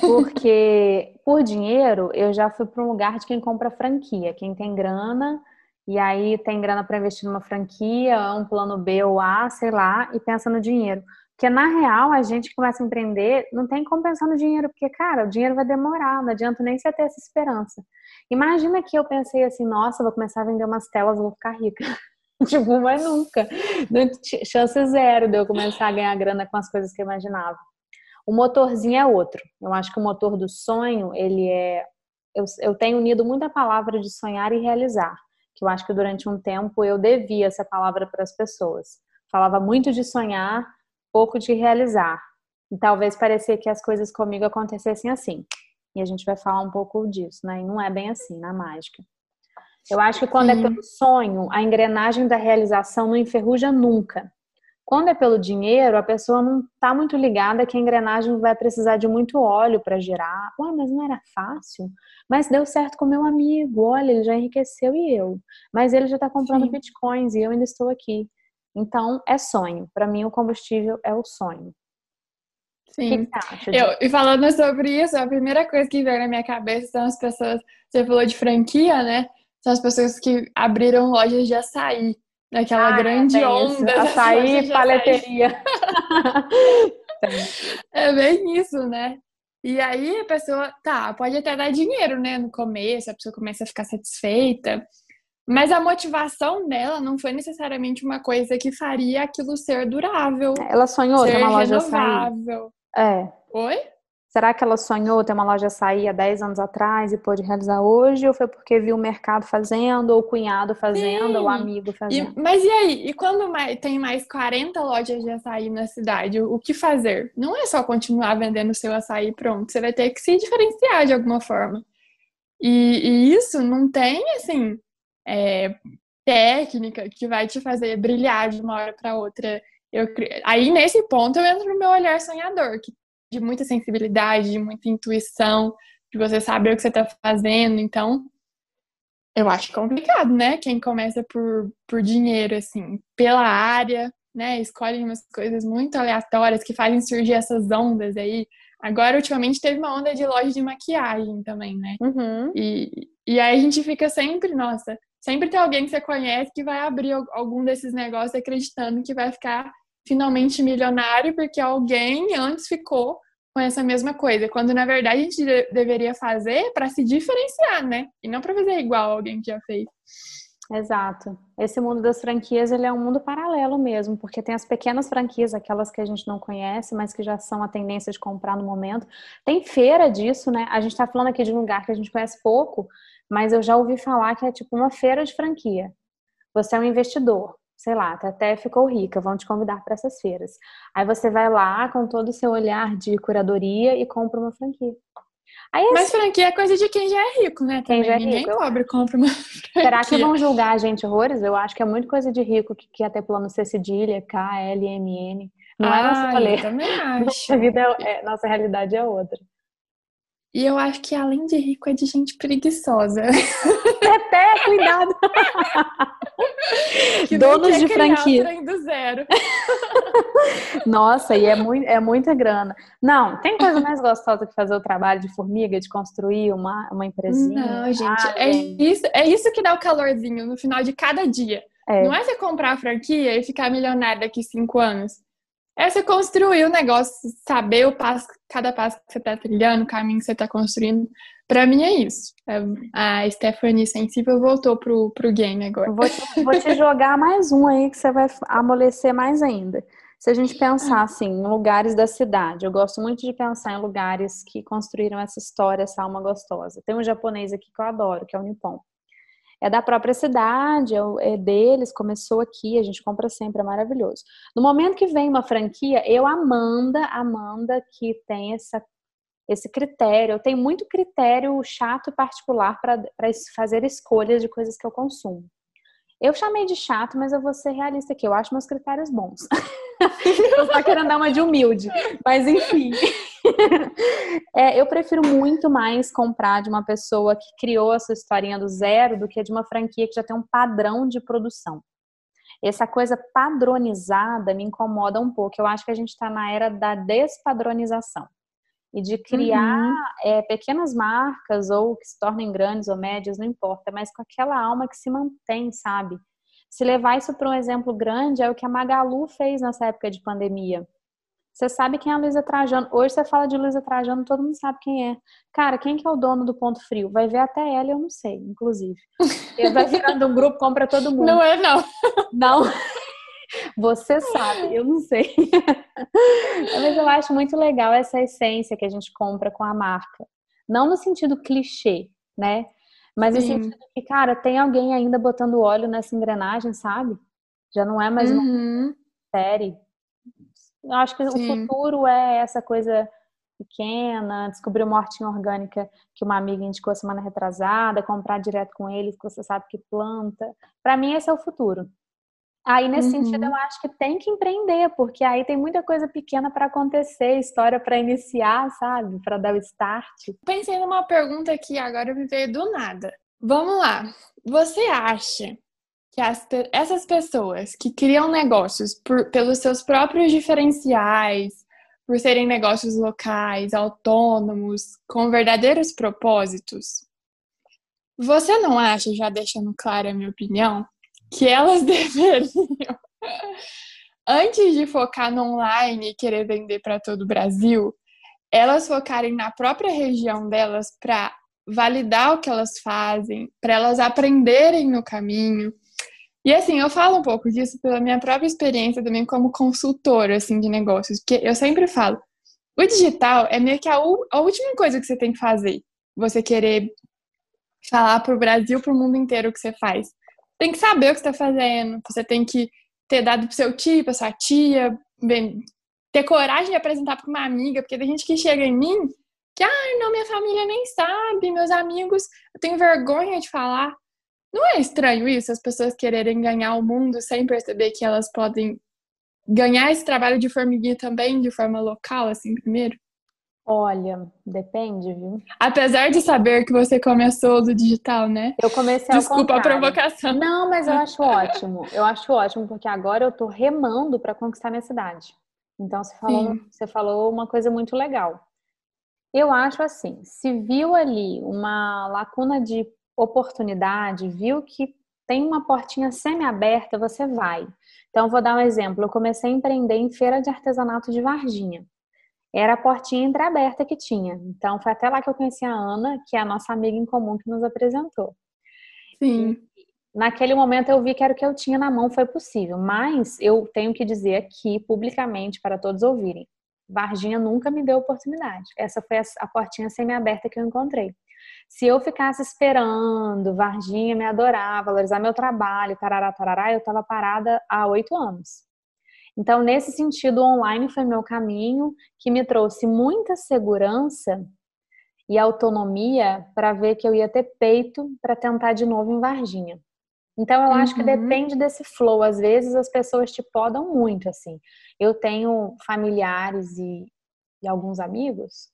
Porque por dinheiro, eu já fui para um lugar de quem compra franquia, quem tem grana... E aí tem grana para investir numa franquia, um plano B ou A, sei lá, e pensa no dinheiro. Porque na real, a gente que começa a empreender, não tem como pensar no dinheiro, porque, cara, o dinheiro vai demorar, não adianta nem você ter essa esperança. Imagina que eu pensei assim, nossa, vou começar a vender umas telas, vou ficar rica. Tipo, mas nunca. Chance zero de eu começar a ganhar grana com as coisas que eu imaginava. O motorzinho é outro. Eu acho que o motor do sonho, ele é... Eu, eu tenho unido muito a palavra de sonhar e realizar, que eu acho que durante um tempo eu devia essa palavra para as pessoas. Falava muito de sonhar, pouco de realizar. E talvez parecia que as coisas comigo acontecessem assim. E a gente vai falar um pouco disso, né? E não é bem assim, na mágica. Eu acho que quando Sim. é pelo sonho, a engrenagem da realização não enferruja nunca. Quando é pelo dinheiro, a pessoa não está muito ligada que a engrenagem vai precisar de muito óleo para girar. Ué, mas não era fácil? Mas deu certo com meu amigo. Olha, ele já enriqueceu e eu. Mas ele já está comprando Sim. bitcoins e eu ainda estou aqui. Então, é sonho. Para mim, o combustível é o sonho. Sim. O que você acha, eu, e falando sobre isso, a primeira coisa que veio na minha cabeça são as pessoas... Você falou de franquia, né? São as pessoas que abriram lojas de açaí. Naquela ah, grande onda. Açaí, paleteria. É bem isso, né? E aí a pessoa, tá, pode até dar dinheiro, né? No começo, a pessoa começa a ficar satisfeita. Mas a motivação dela não foi necessariamente uma coisa que faria aquilo ser durável. Ela sonhou ter uma loja renovável. É. Oi? Será que ela sonhou ter uma loja açaí há dez anos atrás e pôde realizar hoje? Ou foi porque viu o mercado fazendo, ou o cunhado fazendo, Sim. ou o amigo fazendo? E, mas e aí? E quando mais, tem mais quarenta lojas de açaí na cidade, o que fazer? Não é só continuar vendendo o seu açaí pronto. Você vai ter que se diferenciar de alguma forma. E, e isso não tem, assim, é, técnica que vai te fazer brilhar de uma hora para outra. Eu, aí, nesse ponto, eu entro no meu olhar sonhador, que de muita sensibilidade, de muita intuição, de você saber o que você está fazendo. Então, eu acho complicado, né? Quem começa por, por dinheiro, assim, pela área, né? Escolhe umas coisas muito aleatórias que fazem surgir essas ondas aí. Agora, ultimamente, teve uma onda de loja de maquiagem também, né? Uhum. E, e aí a gente fica sempre, nossa, sempre tem alguém que você conhece que vai abrir algum desses negócios acreditando que vai ficar finalmente milionário, porque alguém antes ficou com essa mesma coisa. Quando, na verdade, a gente de- deveria fazer para se diferenciar, né? E não para fazer igual alguém que já fez. Exato. Esse mundo das franquias, ele é um mundo paralelo mesmo, porque tem as pequenas franquias, aquelas que a gente não conhece, mas que já são a tendência de comprar no momento. Tem feira disso, né? A gente está falando aqui de um lugar que a gente conhece pouco, mas eu já ouvi falar que é tipo uma feira de franquia. Você é um investidor. Sei lá, até ficou rica, vão te convidar para essas feiras. Aí você vai lá com todo o seu olhar de curadoria e compra uma franquia. Aí, assim, mas franquia é coisa de quem já é rico, né? Quem já é rico. Ninguém pobre compra uma franquia. Será que vão julgar a gente horrores? Eu acho que é muito coisa de rico que quer ter plano C, cedilha, K, L, M, N. Não é nosso rolê. Eu também acho. Nossa vida é, é, nossa realidade é outra. E eu acho que além de rico é de gente preguiçosa. Até, cuidado! Que donos de franquia. O trem do zero. Nossa, e é, muito, é muita grana. Não, tem coisa mais gostosa que fazer o trabalho de formiga, de construir uma, uma empresinha. Não, gente, ah, é, isso, é isso que dá o calorzinho no final de cada dia. É. Não é você comprar a franquia e ficar milionário daqui cinco anos. É você construir o negócio, saber o passo, cada passo que você está trilhando, o caminho que você está construindo. Para mim é isso. A Stephanie Sensível voltou pro, pro game agora. Vou te, vou te jogar mais um aí que você vai amolecer mais ainda. Se a gente pensar assim, em lugares da cidade, eu gosto muito de pensar em lugares que construíram essa história, essa alma gostosa. Tem um japonês aqui que eu adoro, que é o Nippon. É da própria cidade, é deles, começou aqui, a gente compra sempre, é maravilhoso. No momento que vem uma franquia, eu, Amanda, Amanda, que tem essa, esse critério, eu tenho muito critério chato e particular para fazer escolhas de coisas que eu consumo. Eu chamei de chato, mas eu vou ser realista aqui, eu acho meus critérios bons. Eu só quero dar uma de humilde, mas enfim. É, eu prefiro muito mais comprar de uma pessoa que criou essa historinha do zero do que de uma franquia que já tem um padrão de produção. Essa coisa padronizada me incomoda um pouco. Eu acho que a gente está na era da despadronização e de criar uhum. é, pequenas marcas ou que se tornem grandes ou médias, não importa, mas com aquela alma que se mantém, sabe? Se levar isso para um exemplo grande, é o que a Magalu fez nessa época de pandemia. Você sabe quem é a Luiza Trajano? Hoje você fala de Luiza Trajano, todo mundo sabe quem é. Cara, quem que é o dono do Ponto Frio? Vai ver até ela, eu não sei, inclusive. Ele vai virando um grupo, compra todo mundo. Não é, não. Não? Você sabe, eu não sei. Mas eu acho muito legal essa essência que a gente compra com a marca. Não no sentido clichê, né? Mas no sentido que, cara, tem alguém ainda botando óleo nessa engrenagem, sabe? Já não é mais uhum. uma série. Eu acho que Sim. o futuro é essa coisa pequena, descobrir uma hortinha orgânica que uma amiga indicou semana retrasada, comprar direto com eles, que você sabe que planta. Pra mim, esse é o futuro. Aí, nesse uhum. sentido, eu acho que tem que empreender, porque aí tem muita coisa pequena pra acontecer, história pra iniciar, sabe? Pra dar o start. Pensei numa pergunta que agora me veio do nada. Vamos lá. Você acha que as, essas pessoas que criam negócios por, pelos seus próprios diferenciais, por serem negócios locais, autônomos, com verdadeiros propósitos, você não acha, já deixando clara a minha opinião, que elas deveriam, antes de focar no online e querer vender para todo o Brasil, elas focarem na própria região delas para validar o que elas fazem, para elas aprenderem no caminho. E assim, eu falo um pouco disso pela minha própria experiência também como consultora assim, de negócios, porque eu sempre falo, o digital é meio que a, u- a última coisa que você tem que fazer, você querer falar para o Brasil, para o mundo inteiro o que você faz. Tem que saber o que você está fazendo, você tem que ter dado para seu tio, para sua tia, ter coragem de apresentar para uma amiga, porque tem gente que chega em mim que, ah, não, minha família nem sabe, meus amigos, eu tenho vergonha de falar. Não é estranho isso, as pessoas quererem ganhar o mundo sem perceber que elas podem ganhar esse trabalho de formiguinha também, de forma local, assim, primeiro? Olha, depende, viu? Apesar de saber que você começou do digital, né? Eu comecei ao Desculpa contrário. A provocação. Não, mas eu acho ótimo. Eu acho ótimo, porque agora eu tô remando para conquistar minha cidade. Então, você falou, você falou uma coisa muito legal. Eu acho assim, se viu ali uma lacuna de oportunidade, viu que tem uma portinha semi-aberta, você vai. Então, eu vou dar um exemplo. Eu comecei a empreender em feira de artesanato de Varginha. Era a portinha entreaberta que tinha. Então, foi até lá que eu conheci a Ana, que é a nossa amiga em comum que nos apresentou. Sim. E naquele momento, eu vi que era o que eu tinha na mão, foi possível. Mas eu tenho que dizer aqui, publicamente, para todos ouvirem, Varginha nunca me deu oportunidade. Essa foi a portinha semi-aberta que eu encontrei. Se eu ficasse esperando, Varginha me adorar, valorizar meu trabalho, tarará, tarará, eu estava parada há oito anos. Então, nesse sentido, o online foi meu caminho que me trouxe muita segurança e autonomia para ver que eu ia ter peito para tentar de novo em Varginha. Então, eu uhum. acho que depende desse flow. Às vezes, as pessoas te podam muito, assim. Eu tenho familiares e, e alguns amigos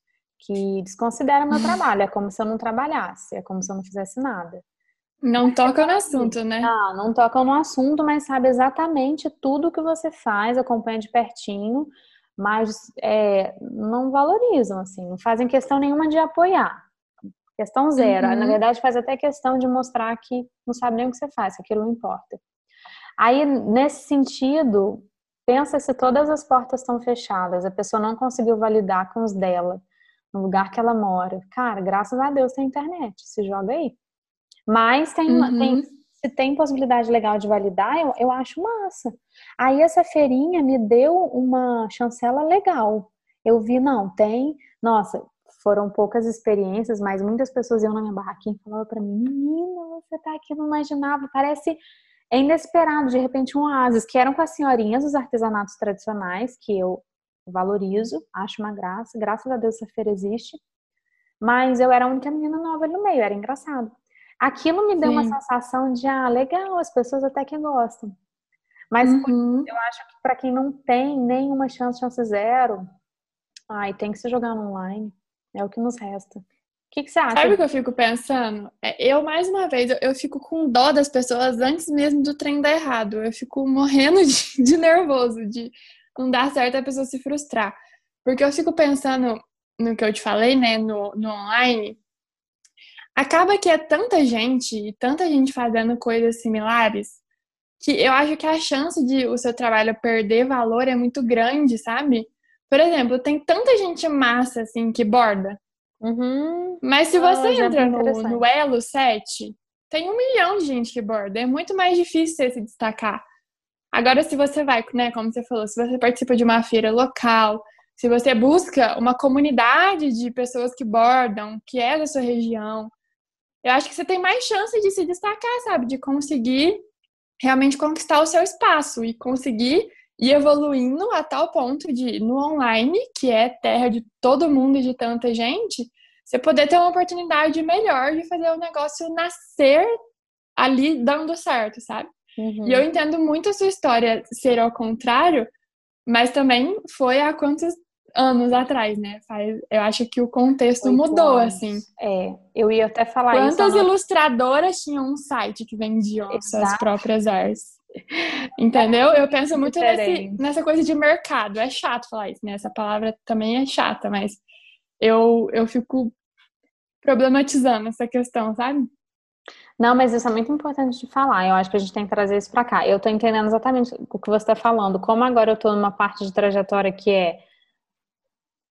que desconsideram meu trabalho. É como se eu não trabalhasse, é como se eu não fizesse nada. Não tocam no assunto, né? Não, não tocam no assunto, mas sabe exatamente tudo que você faz, acompanha de pertinho, mas é, não valorizam, assim, não fazem questão nenhuma de apoiar. Questão zero. Uhum. Na verdade, faz até questão de mostrar que não sabe nem o que você faz, que aquilo não importa. Aí, nesse sentido, pensa se todas as portas estão fechadas, a pessoa não conseguiu validar com os dela, no lugar que ela mora. Cara, graças a Deus tem internet, se joga aí. Mas tem, uhum. tem, se tem possibilidade legal de validar, eu, eu acho massa. Aí essa feirinha me deu uma chancela legal. Eu vi, não, tem... Nossa, foram poucas experiências, mas muitas pessoas iam na minha barraquinha e falavam pra mim, menina, você tá aqui, não imaginava. Parece inesperado, de repente, um oásis. Que eram com as senhorinhas dos artesanatos tradicionais, que eu valorizo, acho uma graça. Graças a Deus essa feira existe. Mas eu era a única menina nova ali no meio, era engraçado. Aquilo me deu Sim. uma sensação de, ah, legal, as pessoas até que gostam. Mas uhum. eu acho que pra quem não tem nenhuma chance, chance zero, ai, tem que se jogar no online. É o que nos resta. O que, que você acha? Sabe o que eu fico pensando? Eu, mais uma vez, eu fico com dó das pessoas antes mesmo do trem dar errado. Eu fico morrendo de, de nervoso, de não dar certo a pessoa se frustrar. Porque eu fico pensando no que eu te falei, né, no, no online. Acaba que é tanta gente e tanta gente fazendo coisas similares que eu acho que a chance de o seu trabalho perder valor é muito grande, sabe? Por exemplo, tem tanta gente massa, assim, que borda. Uhum. Mas se você ah, entra é no, no Elo sete, tem um milhão de gente que borda. É muito mais difícil você se destacar. Agora, se você vai, né, como você falou, se você participa de uma feira local... Se você busca uma comunidade de pessoas que bordam, que é da sua região, eu acho que você tem mais chance de se destacar, sabe? De conseguir realmente conquistar o seu espaço e conseguir ir evoluindo a tal ponto de, no online, que é terra de todo mundo e de tanta gente, você poder ter uma oportunidade melhor de fazer o negócio nascer ali dando certo, sabe? Uhum. E eu entendo muito a sua história ser ao contrário, mas também foi a quantos anos atrás, né? Faz, eu acho que o contexto Oito mudou, anos. assim. É, eu ia até falar Quantas isso. Quantas ilustradoras tinham um site que vendiam Exato. suas próprias artes? Entendeu? Eu penso muito nesse, nessa coisa de mercado. É chato falar isso, né? Essa palavra também é chata, mas eu, eu fico problematizando essa questão, sabe? Não, mas isso é muito importante de falar. Eu acho que a gente tem que trazer isso pra cá. Eu tô entendendo exatamente o que você tá falando. Como agora eu tô numa parte de trajetória que é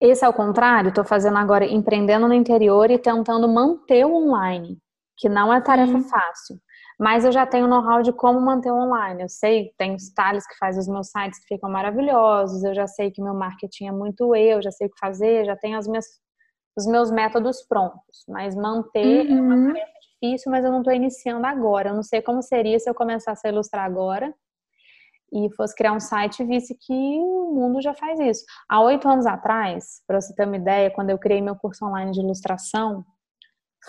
esse ao contrário, tô fazendo agora, empreendendo no interior e tentando manter o online, que não é tarefa uhum. fácil. Mas eu já tenho know-how de como manter online. Eu sei, tem os Thales que faz os meus sites que ficam maravilhosos. Eu já sei que meu marketing é muito eu, já sei o que fazer, já tenho as minhas, os meus métodos prontos. Mas manter uhum. é uma tarefa difícil, mas eu não estou iniciando agora. Eu não sei como seria se eu começasse a ilustrar agora e fosse criar um site e visse que o mundo já faz isso. Há oito anos atrás, para você ter uma ideia, quando eu criei meu curso online de ilustração,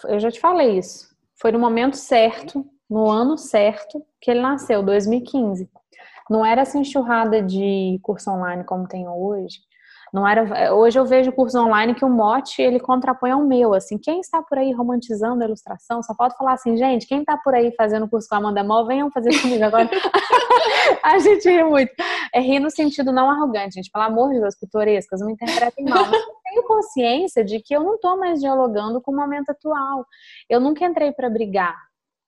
eu já te falei isso. Foi no momento certo, no ano certo que ele nasceu, dois mil e quinze. Não era essa enxurrada de curso online como tem hoje. Não era, hoje eu vejo curso online que o mote, ele contrapõe ao meu, assim, quem está por aí romantizando a ilustração, só falta falar assim, gente, quem está por aí fazendo curso com a Amanda Moll, venham fazer comigo agora. A gente ri muito. É rir no sentido não arrogante, gente, pelo amor de Deus, pitorescas, não interpretem mal. Mas eu tenho consciência de que eu não estou mais dialogando com o momento atual. Eu nunca entrei para brigar.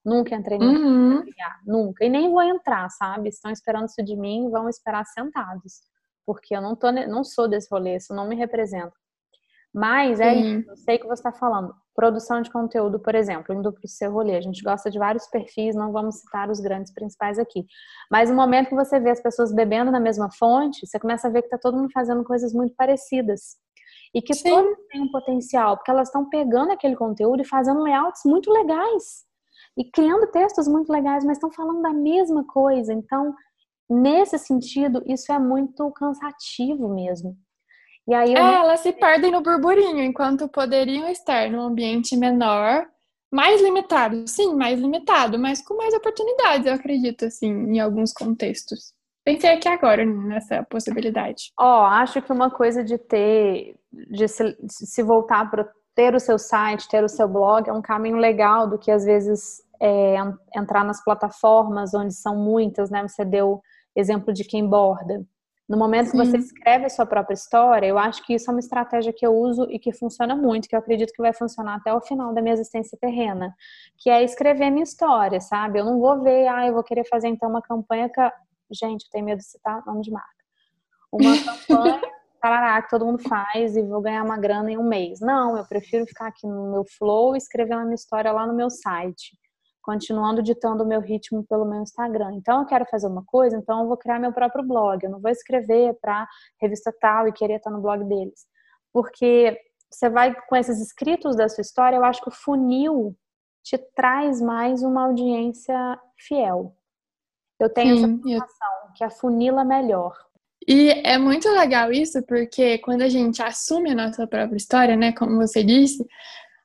Nunca entrei nunca, uhum. brigar, nunca. E nem vou entrar, sabe? Estão esperando isso de mim, vão esperar sentados. Porque eu não, tô, não sou desse rolê, isso não me representa. Mas é uhum. isso, eu sei o que você está falando. Produção de conteúdo, por exemplo, indo para o seu rolê. A gente gosta de vários perfis, não vamos citar os grandes principais aqui. Mas no momento que você vê as pessoas bebendo na mesma fonte, você começa a ver que está todo mundo fazendo coisas muito parecidas. E que Sim. todos têm um potencial, porque elas estão pegando aquele conteúdo e fazendo layouts muito legais. E criando textos muito legais, mas estão falando da mesma coisa. Então, nesse sentido, isso é muito cansativo mesmo. E aí eu... é, elas se perdem no burburinho, enquanto poderiam estar num ambiente menor, mais limitado. Sim, mais limitado, mas com mais oportunidades, eu acredito, assim, em alguns contextos. Pensei aqui agora nessa possibilidade. Ó, oh, acho que uma coisa de ter, de se, de se voltar para ter o seu site, ter o seu blog, é um caminho legal do que, às vezes, é, entrar nas plataformas onde são muitas, né? Você deu exemplo de quem borda. No momento Sim. que você escreve a sua própria história, eu acho que isso é uma estratégia que eu uso e que funciona muito, que eu acredito que vai funcionar até o final da minha existência terrena, que é escrever a minha história, sabe? Eu não vou ver, ah, eu vou querer fazer, então, uma campanha que... Gente, eu tenho medo de citar nome de marca. Uma campanha... que todo mundo faz e vou ganhar uma grana em um mês. Não, eu prefiro ficar aqui no meu flow e escrever a minha história lá no meu site, continuando ditando o meu ritmo pelo meu Instagram. Então eu quero fazer uma coisa, então eu vou criar meu próprio blog. Eu não vou escrever para revista tal e querer estar no blog deles. Porque você vai com esses escritos da sua história, eu acho que o funil te traz mais uma audiência fiel. Eu tenho Sim, essa sensação eu... que afunila melhor. E é muito legal isso, porque quando a gente assume a nossa própria história, né, como você disse,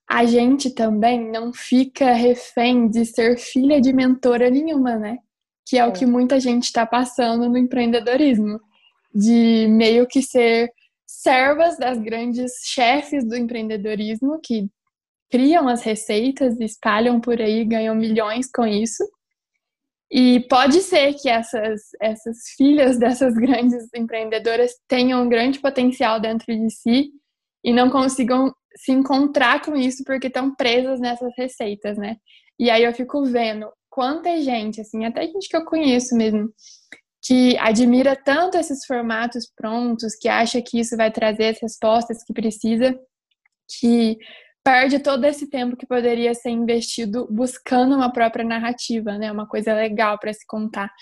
a gente também não fica refém de ser filha de mentora nenhuma, né? Que é, é. o que muita gente está passando no empreendedorismo, de meio que ser servas das grandes chefes do empreendedorismo que criam as receitas, espalham por aí, ganham milhões com isso. E pode ser que essas, essas filhas dessas grandes empreendedoras tenham um grande potencial dentro de si e não consigam se encontrar com isso porque estão presas nessas receitas, né? E aí eu fico vendo quanta gente, assim, até gente que eu conheço mesmo, que admira tanto esses formatos prontos, que acha que isso vai trazer as respostas que precisa, que perde todo esse tempo que poderia ser investido buscando uma própria narrativa, né? Uma coisa legal para se contar.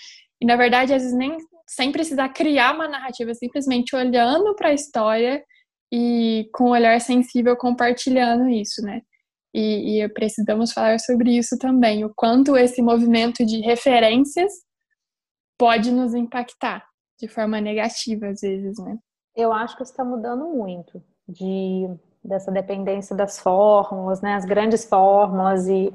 E, na verdade, às vezes nem sem precisar criar uma narrativa, simplesmente olhando para a história e com um olhar sensível compartilhando isso, né? E, e precisamos falar sobre isso também, o quanto esse movimento de referências pode nos impactar de forma negativa, às vezes, né? Eu acho que isso está mudando muito de... dessa dependência das fórmulas, né, as grandes fórmulas e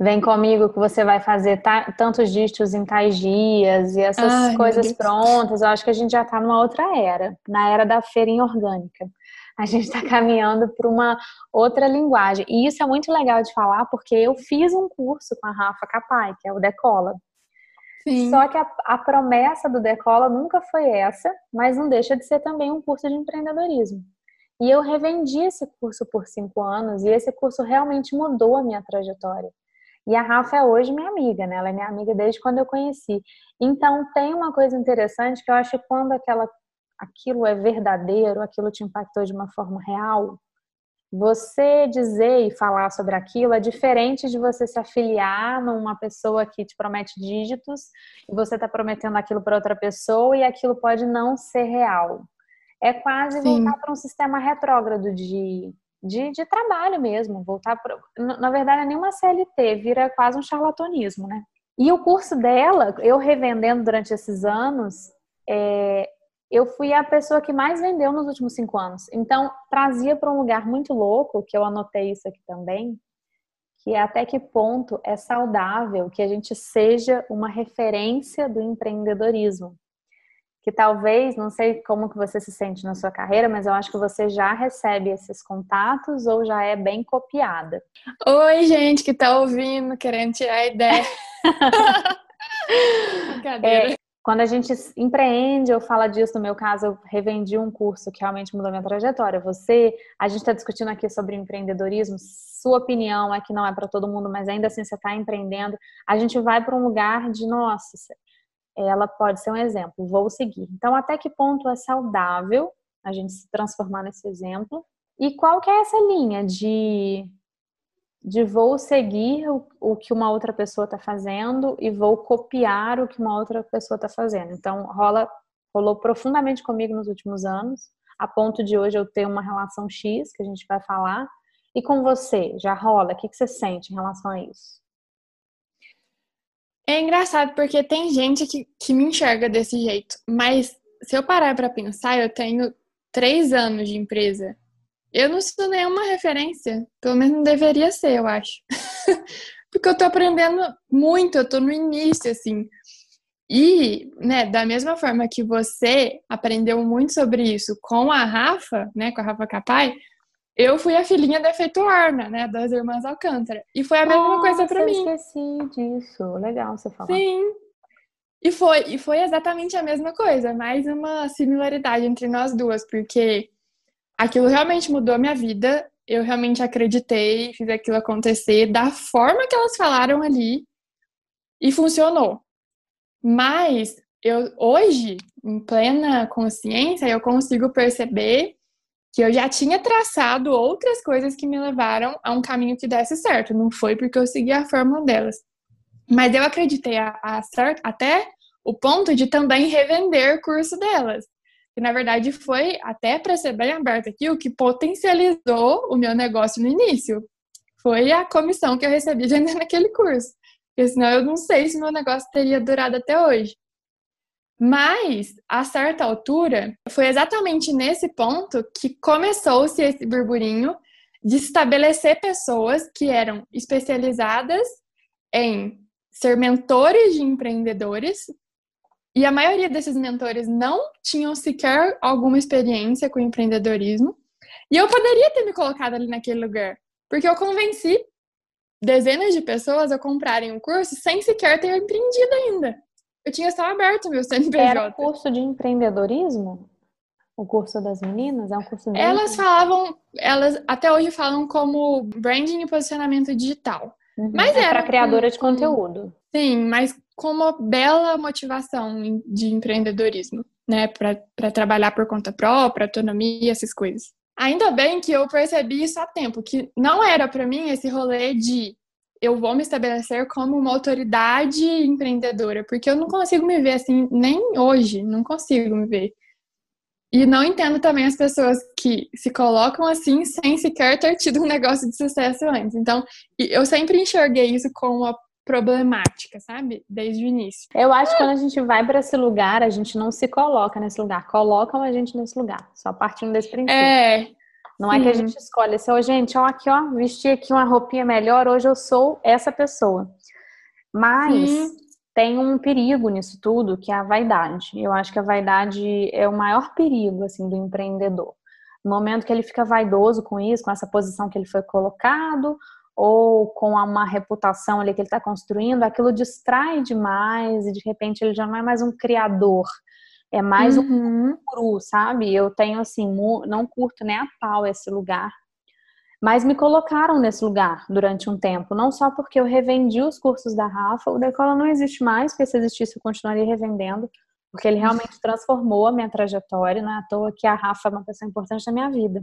vem comigo que você vai fazer ta, tantos dígitos em tais dias, e essas Ai, coisas prontas. Eu acho que a gente já está numa outra era, na era da feirinha orgânica. A gente está caminhando para uma outra linguagem. E isso é muito legal de falar, porque eu fiz um curso com a Rafa Capai, que é o Decola. Sim. Só que a, a promessa do Decola nunca foi essa, mas não deixa de ser também um curso de empreendedorismo. E eu revendi esse curso por cinco anos, e esse curso realmente mudou a minha trajetória. E a Rafa é hoje minha amiga, né? Ela é minha amiga desde quando eu conheci. Então, tem uma coisa interessante que eu acho que quando aquela, aquilo é verdadeiro, aquilo te impactou de uma forma real, você dizer e falar sobre aquilo é diferente de você se afiliar numa pessoa que te promete dígitos, e você está prometendo aquilo para outra pessoa e aquilo pode não ser real. É quase Sim. voltar para um sistema retrógrado de, de, de trabalho mesmo. Voltar pra, na verdade, é nenhuma C L T, vira quase um charlatanismo, né? E o curso dela, eu revendendo durante esses anos, é, eu fui a pessoa que mais vendeu nos últimos cinco anos. Então, trazia para um lugar muito louco, que eu anotei isso aqui também, que é até que ponto é saudável que a gente seja uma referência do empreendedorismo. Que talvez, não sei como que você se sente na sua carreira, mas eu acho que você já recebe esses contatos ou já é bem copiada. Oi, gente que tá ouvindo, querendo tirar ideia. Brincadeira. É, quando a gente empreende, eu falo disso, no meu caso, eu revendi um curso que realmente mudou minha trajetória. Você, a gente tá discutindo aqui sobre empreendedorismo, sua opinião é que não é para todo mundo, mas ainda assim você tá empreendendo. A gente vai para um lugar de, nossa... ela pode ser um exemplo, vou seguir. Então, até que ponto é saudável a gente se transformar nesse exemplo? E qual que é essa linha de, de vou seguir o, o que uma outra pessoa está fazendo e vou copiar o que uma outra pessoa está fazendo? Então, rola, rolou profundamente comigo nos últimos anos, a ponto de hoje eu ter uma relação X, que a gente vai falar. E com você, já rola? O que, que você sente em relação a isso? É engraçado porque tem gente que, que me enxerga desse jeito, mas se eu parar pra pensar, eu tenho três anos de empresa. Eu não sou nenhuma referência, pelo menos não deveria ser, eu acho. Porque eu tô aprendendo muito, eu tô no início, assim. E, né, da mesma forma que você aprendeu muito sobre isso com a Rafa, né, com a Rafa Capai, eu fui a filhinha da Efeitorna, né? Das irmãs Alcântara. E foi a Nossa, mesma coisa pra eu mim. Eu esqueci disso. Legal você falar. Sim. E foi, e foi exatamente a mesma coisa. Mais uma similaridade entre nós duas. Porque aquilo realmente mudou a minha vida. Eu realmente acreditei. Fiz aquilo acontecer da forma que elas falaram ali. E funcionou. Mas eu, hoje, em plena consciência, eu consigo perceber... que eu já tinha traçado outras coisas que me levaram a um caminho que desse certo. Não foi porque eu segui a fórmula delas. Mas eu acreditei a, a certo, até o ponto de também revender curso delas. Que, na verdade, foi, até para ser bem aberto aqui, o que potencializou o meu negócio no início. Foi a comissão que eu recebi vendendo aquele curso. Porque senão eu não sei se meu negócio teria durado até hoje. Mas, a certa altura, foi exatamente nesse ponto que começou-se esse burburinho de estabelecer pessoas que eram especializadas em ser mentores de empreendedores, e a maioria desses mentores não tinham sequer alguma experiência com empreendedorismo, e eu poderia ter me colocado ali naquele lugar, porque eu convenci dezenas de pessoas a comprarem o curso sem sequer ter empreendido ainda. Eu tinha só aberto meu C N P J. Era um curso de empreendedorismo? O curso das meninas? É um curso de... Elas falavam... Elas até hoje falam como branding e posicionamento digital. Uhum. Mas é era... para criadora com, de conteúdo. Sim, mas com uma bela motivação de empreendedorismo, né? Para trabalhar por conta própria, autonomia, essas coisas. Ainda bem que eu percebi isso a tempo. Que não era para mim esse rolê de... eu vou me estabelecer como uma autoridade empreendedora, porque eu não consigo me ver assim, nem hoje, não consigo me ver. E não entendo também as pessoas que se colocam assim sem sequer ter tido um negócio de sucesso antes. Então, eu sempre enxerguei isso como uma problemática, sabe? Desde o início. Eu acho que quando a gente vai para esse lugar, a gente não se coloca nesse lugar, colocam a gente nesse lugar, só partindo desse princípio. É... Não é que a gente escolhe assim, oh, gente, ó, aqui, ó, vestir aqui uma roupinha melhor, hoje eu sou essa pessoa. Mas Sim. tem um perigo nisso tudo, que é a vaidade. Eu acho que a vaidade é o maior perigo, assim, do empreendedor. No momento que ele fica vaidoso com isso, com essa posição que ele foi colocado, ou com uma reputação ali que ele está construindo, aquilo distrai demais e de repente ele já não é mais um criador. É mais uhum. um cru, sabe? Eu tenho, assim, não curto nem a pau esse lugar. Mas me colocaram nesse lugar durante um tempo. Não só porque eu revendi os cursos da Rafa. O Decola não existe mais, porque se existisse eu continuaria revendendo. Porque ele realmente transformou a minha trajetória. Não é à toa que a Rafa é uma pessoa importante na minha vida.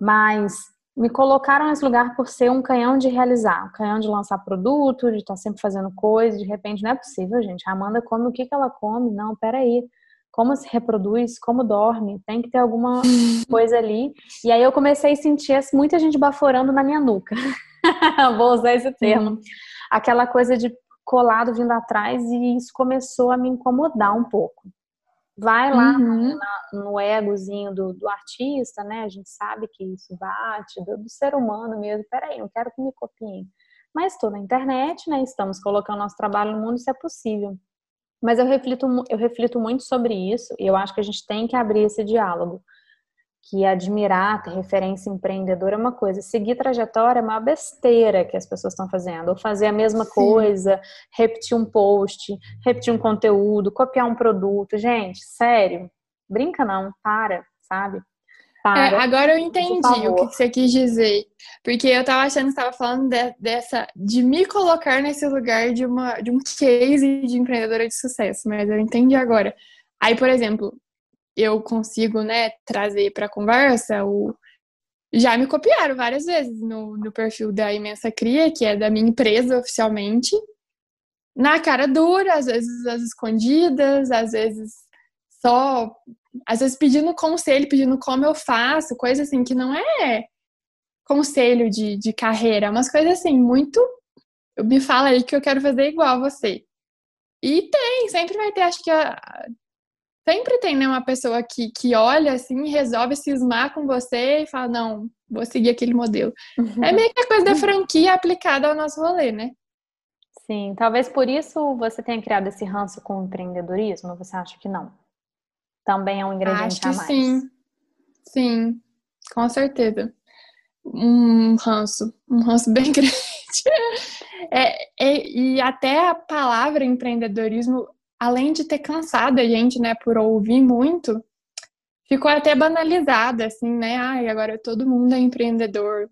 Mas me colocaram nesse lugar por ser um canhão de realizar. Um canhão de lançar produto, de estar sempre fazendo coisa. De repente, não é possível, gente. A Amanda come o que, que ela come? Não, peraí. Como se reproduz, como dorme, tem que ter alguma coisa ali. E aí eu comecei a sentir muita gente baforando na minha nuca. Vou usar esse termo. Aquela coisa de colado vindo atrás, e isso começou a me incomodar um pouco. Vai lá uhum. no, no egozinho do, do artista, né? A gente sabe que isso bate, do, do ser humano mesmo. Peraí, não quero que me copiem. Mas estou na internet, né? Estamos colocando nosso trabalho no mundo, isso é possível. Mas eu reflito, eu reflito muito sobre isso, e eu acho que a gente tem que abrir esse diálogo. Que admirar, ter referência empreendedora é uma coisa, seguir trajetória é uma besteira que as pessoas estão fazendo. Ou fazer a mesma Sim. coisa, repetir um post, repetir um conteúdo, copiar um produto. Gente, sério, brinca não, para, sabe? Para, é, agora eu entendi o que você quis dizer. Porque eu tava achando que você tava falando de, dessa, de me colocar nesse lugar de, uma, de um case de empreendedora de sucesso. Mas eu entendi agora. Aí, por exemplo, eu consigo, né, trazer pra conversa o... Já me copiaram várias vezes no, no perfil da Imensa Cria, que é da minha empresa oficialmente. Na cara dura, às vezes as escondidas, às vezes só... Às vezes pedindo conselho, pedindo como eu faço, coisa assim que não é conselho de, de carreira, umas coisas assim, muito... Me fala aí que eu quero fazer igual a você. E tem, sempre vai ter, acho que... A, sempre tem, né, uma pessoa que, que olha assim, resolve cismar com você e fala, não, vou seguir aquele modelo. Uhum. É meio que a coisa da franquia aplicada ao nosso rolê, né? Sim, talvez por isso você tenha criado esse ranço com o empreendedorismo, ou você acha que não? Também é um ingrediente a mais. Acho que sim. Sim, com certeza. Um ranço. Um ranço bem grande. É, é, e até a palavra empreendedorismo, além de ter cansado a gente, né, por ouvir muito, ficou até banalizada, assim, né? Ai, agora todo mundo é empreendedor.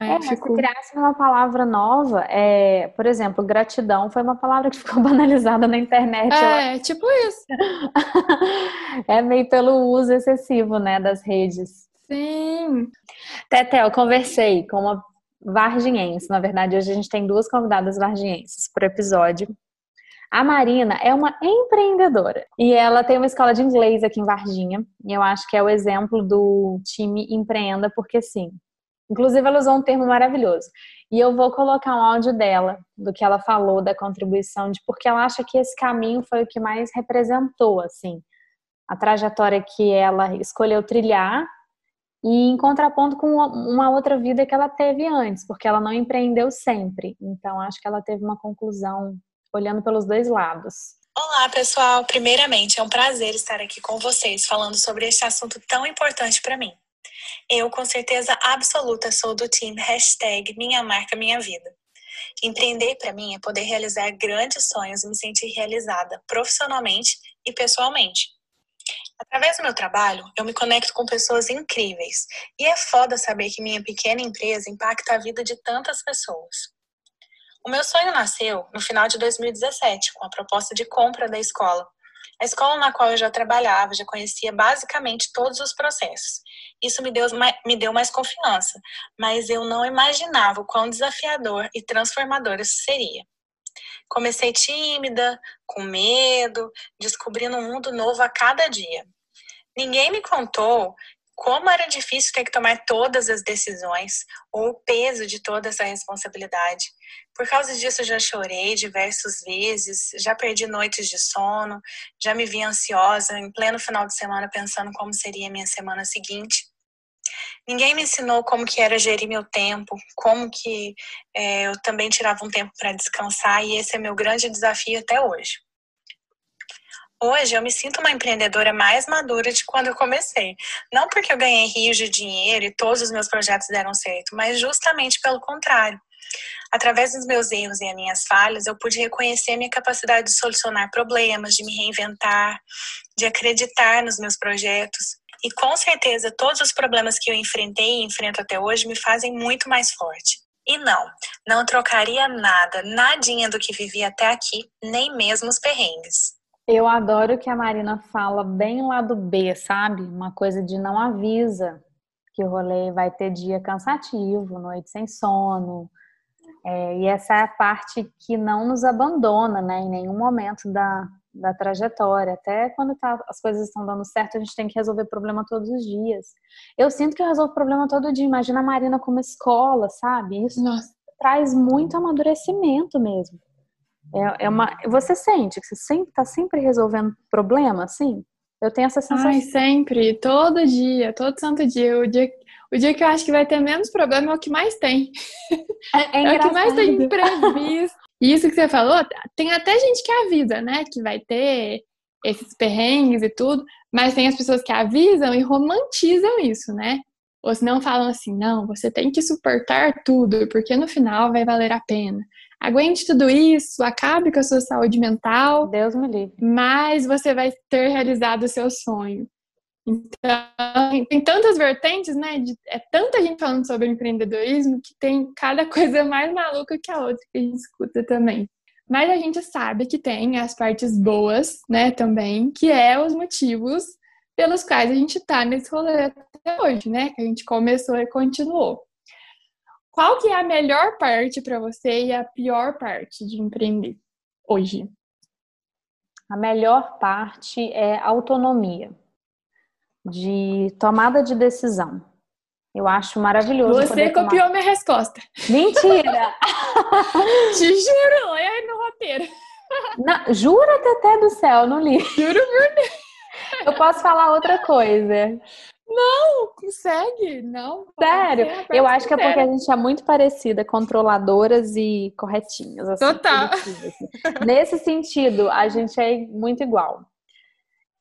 É, mas ficou... se criasse uma palavra nova, é, por exemplo, gratidão foi uma palavra que ficou banalizada na internet. É, tipo isso. É meio pelo uso excessivo, né, das redes. Sim. Teté, eu conversei com uma varginhense. Na verdade, hoje a gente tem duas convidadas varginhenses por episódio. A Marina é uma empreendedora e ela tem uma escola de inglês aqui em Varginha. E eu acho que é o exemplo do time empreenda, porque sim. Inclusive, ela usou um termo maravilhoso. E eu vou colocar um áudio dela, do que ela falou, da contribuição, de porque ela acha que esse caminho foi o que mais representou, assim, a trajetória que ela escolheu trilhar e em contraponto com uma outra vida que ela teve antes, porque ela não empreendeu sempre. Então, acho que ela teve uma conclusão olhando pelos dois lados. Olá, pessoal. Primeiramente, é um prazer estar aqui com vocês falando sobre este assunto tão importante para mim. Eu, com certeza absoluta, sou do time hashtag Minha Marca Minha Vida. Empreender para mim é poder realizar grandes sonhos e me sentir realizada profissionalmente e pessoalmente. Através do meu trabalho, eu me conecto com pessoas incríveis e é foda saber que minha pequena empresa impacta a vida de tantas pessoas. O meu sonho nasceu no final de dois mil e dezessete, com a proposta de compra da escola. A escola na qual eu já trabalhava, já conhecia basicamente todos os processos. Isso me deu, me deu mais confiança, mas eu não imaginava o quão desafiador e transformador isso seria. Comecei tímida, com medo, descobrindo um mundo novo a cada dia. Ninguém me contou como era difícil ter que tomar todas as decisões ou o peso de toda essa responsabilidade. Por causa disso, já chorei diversas vezes, já perdi noites de sono, já me vi ansiosa em pleno final de semana pensando como seria a minha semana seguinte. Ninguém me ensinou como que era gerir meu tempo, como que é, eu também tirava um tempo para descansar, e esse é meu grande desafio até hoje. Hoje eu me sinto uma empreendedora mais madura de quando eu comecei. Não porque eu ganhei rios de dinheiro e todos os meus projetos deram certo, mas justamente pelo contrário. Através dos meus erros e as minhas falhas, eu pude reconhecer a minha capacidade de solucionar problemas, de me reinventar, de acreditar nos meus projetos. E com certeza todos os problemas que eu enfrentei e enfrento até hoje me fazem muito mais forte. E não, não trocaria nada, nadinha do que vivi até aqui, nem mesmo os perrengues. Eu adoro que a Marina fala bem lá do B, sabe? Uma coisa de não avisa que o rolê vai ter dia cansativo, noite sem sono. É, e essa é a parte que não nos abandona, né? Em nenhum momento da, da trajetória. Até quando tá, as coisas estão dando certo, a gente tem que resolver problema todos os dias. Eu sinto que eu resolvo problema todo dia. Imagina a Marina como escola, sabe? Isso Nossa. Traz muito amadurecimento mesmo. É uma, você sente que você sempre, tá sempre resolvendo problema, assim? Eu tenho essa sensação. Ai, sempre, todo dia, todo santo dia. O dia, o dia que eu acho que vai ter menos problema é o que mais tem. É, é, é o que mais tem imprevisto. E isso que você falou, tem até gente que avisa, né? Que vai ter esses perrengues e tudo, mas tem as pessoas que avisam e romantizam isso, né? Ou se não falam assim, não, você tem que suportar tudo, porque no final vai valer a pena. Aguente tudo isso, acabe com a sua saúde mental. Deus me livre. Mas você vai ter realizado o seu sonho. Então, tem tantas vertentes, né? De, é tanta gente falando sobre empreendedorismo que tem cada coisa mais maluca que a outra que a gente escuta também. Mas a gente sabe que tem as partes boas, né? Também, que é os motivos pelos quais a gente tá nesse rolê até hoje, né? Que a gente começou e continuou. Qual que é a melhor parte para você e a pior parte de empreender hoje? A melhor parte é autonomia, de tomada de decisão. Eu acho maravilhoso. Você copiou tomar... minha resposta. Mentira! Te juro, olha aí no roteiro. Não, jura, Teté do céu, não li. Juro por Deus. Eu posso falar outra coisa. Não, consegue, não. Sério, eu acho que é porque a gente é muito parecida, controladoras e corretinhas. Assim, total. Assim. Nesse sentido, a gente é muito igual.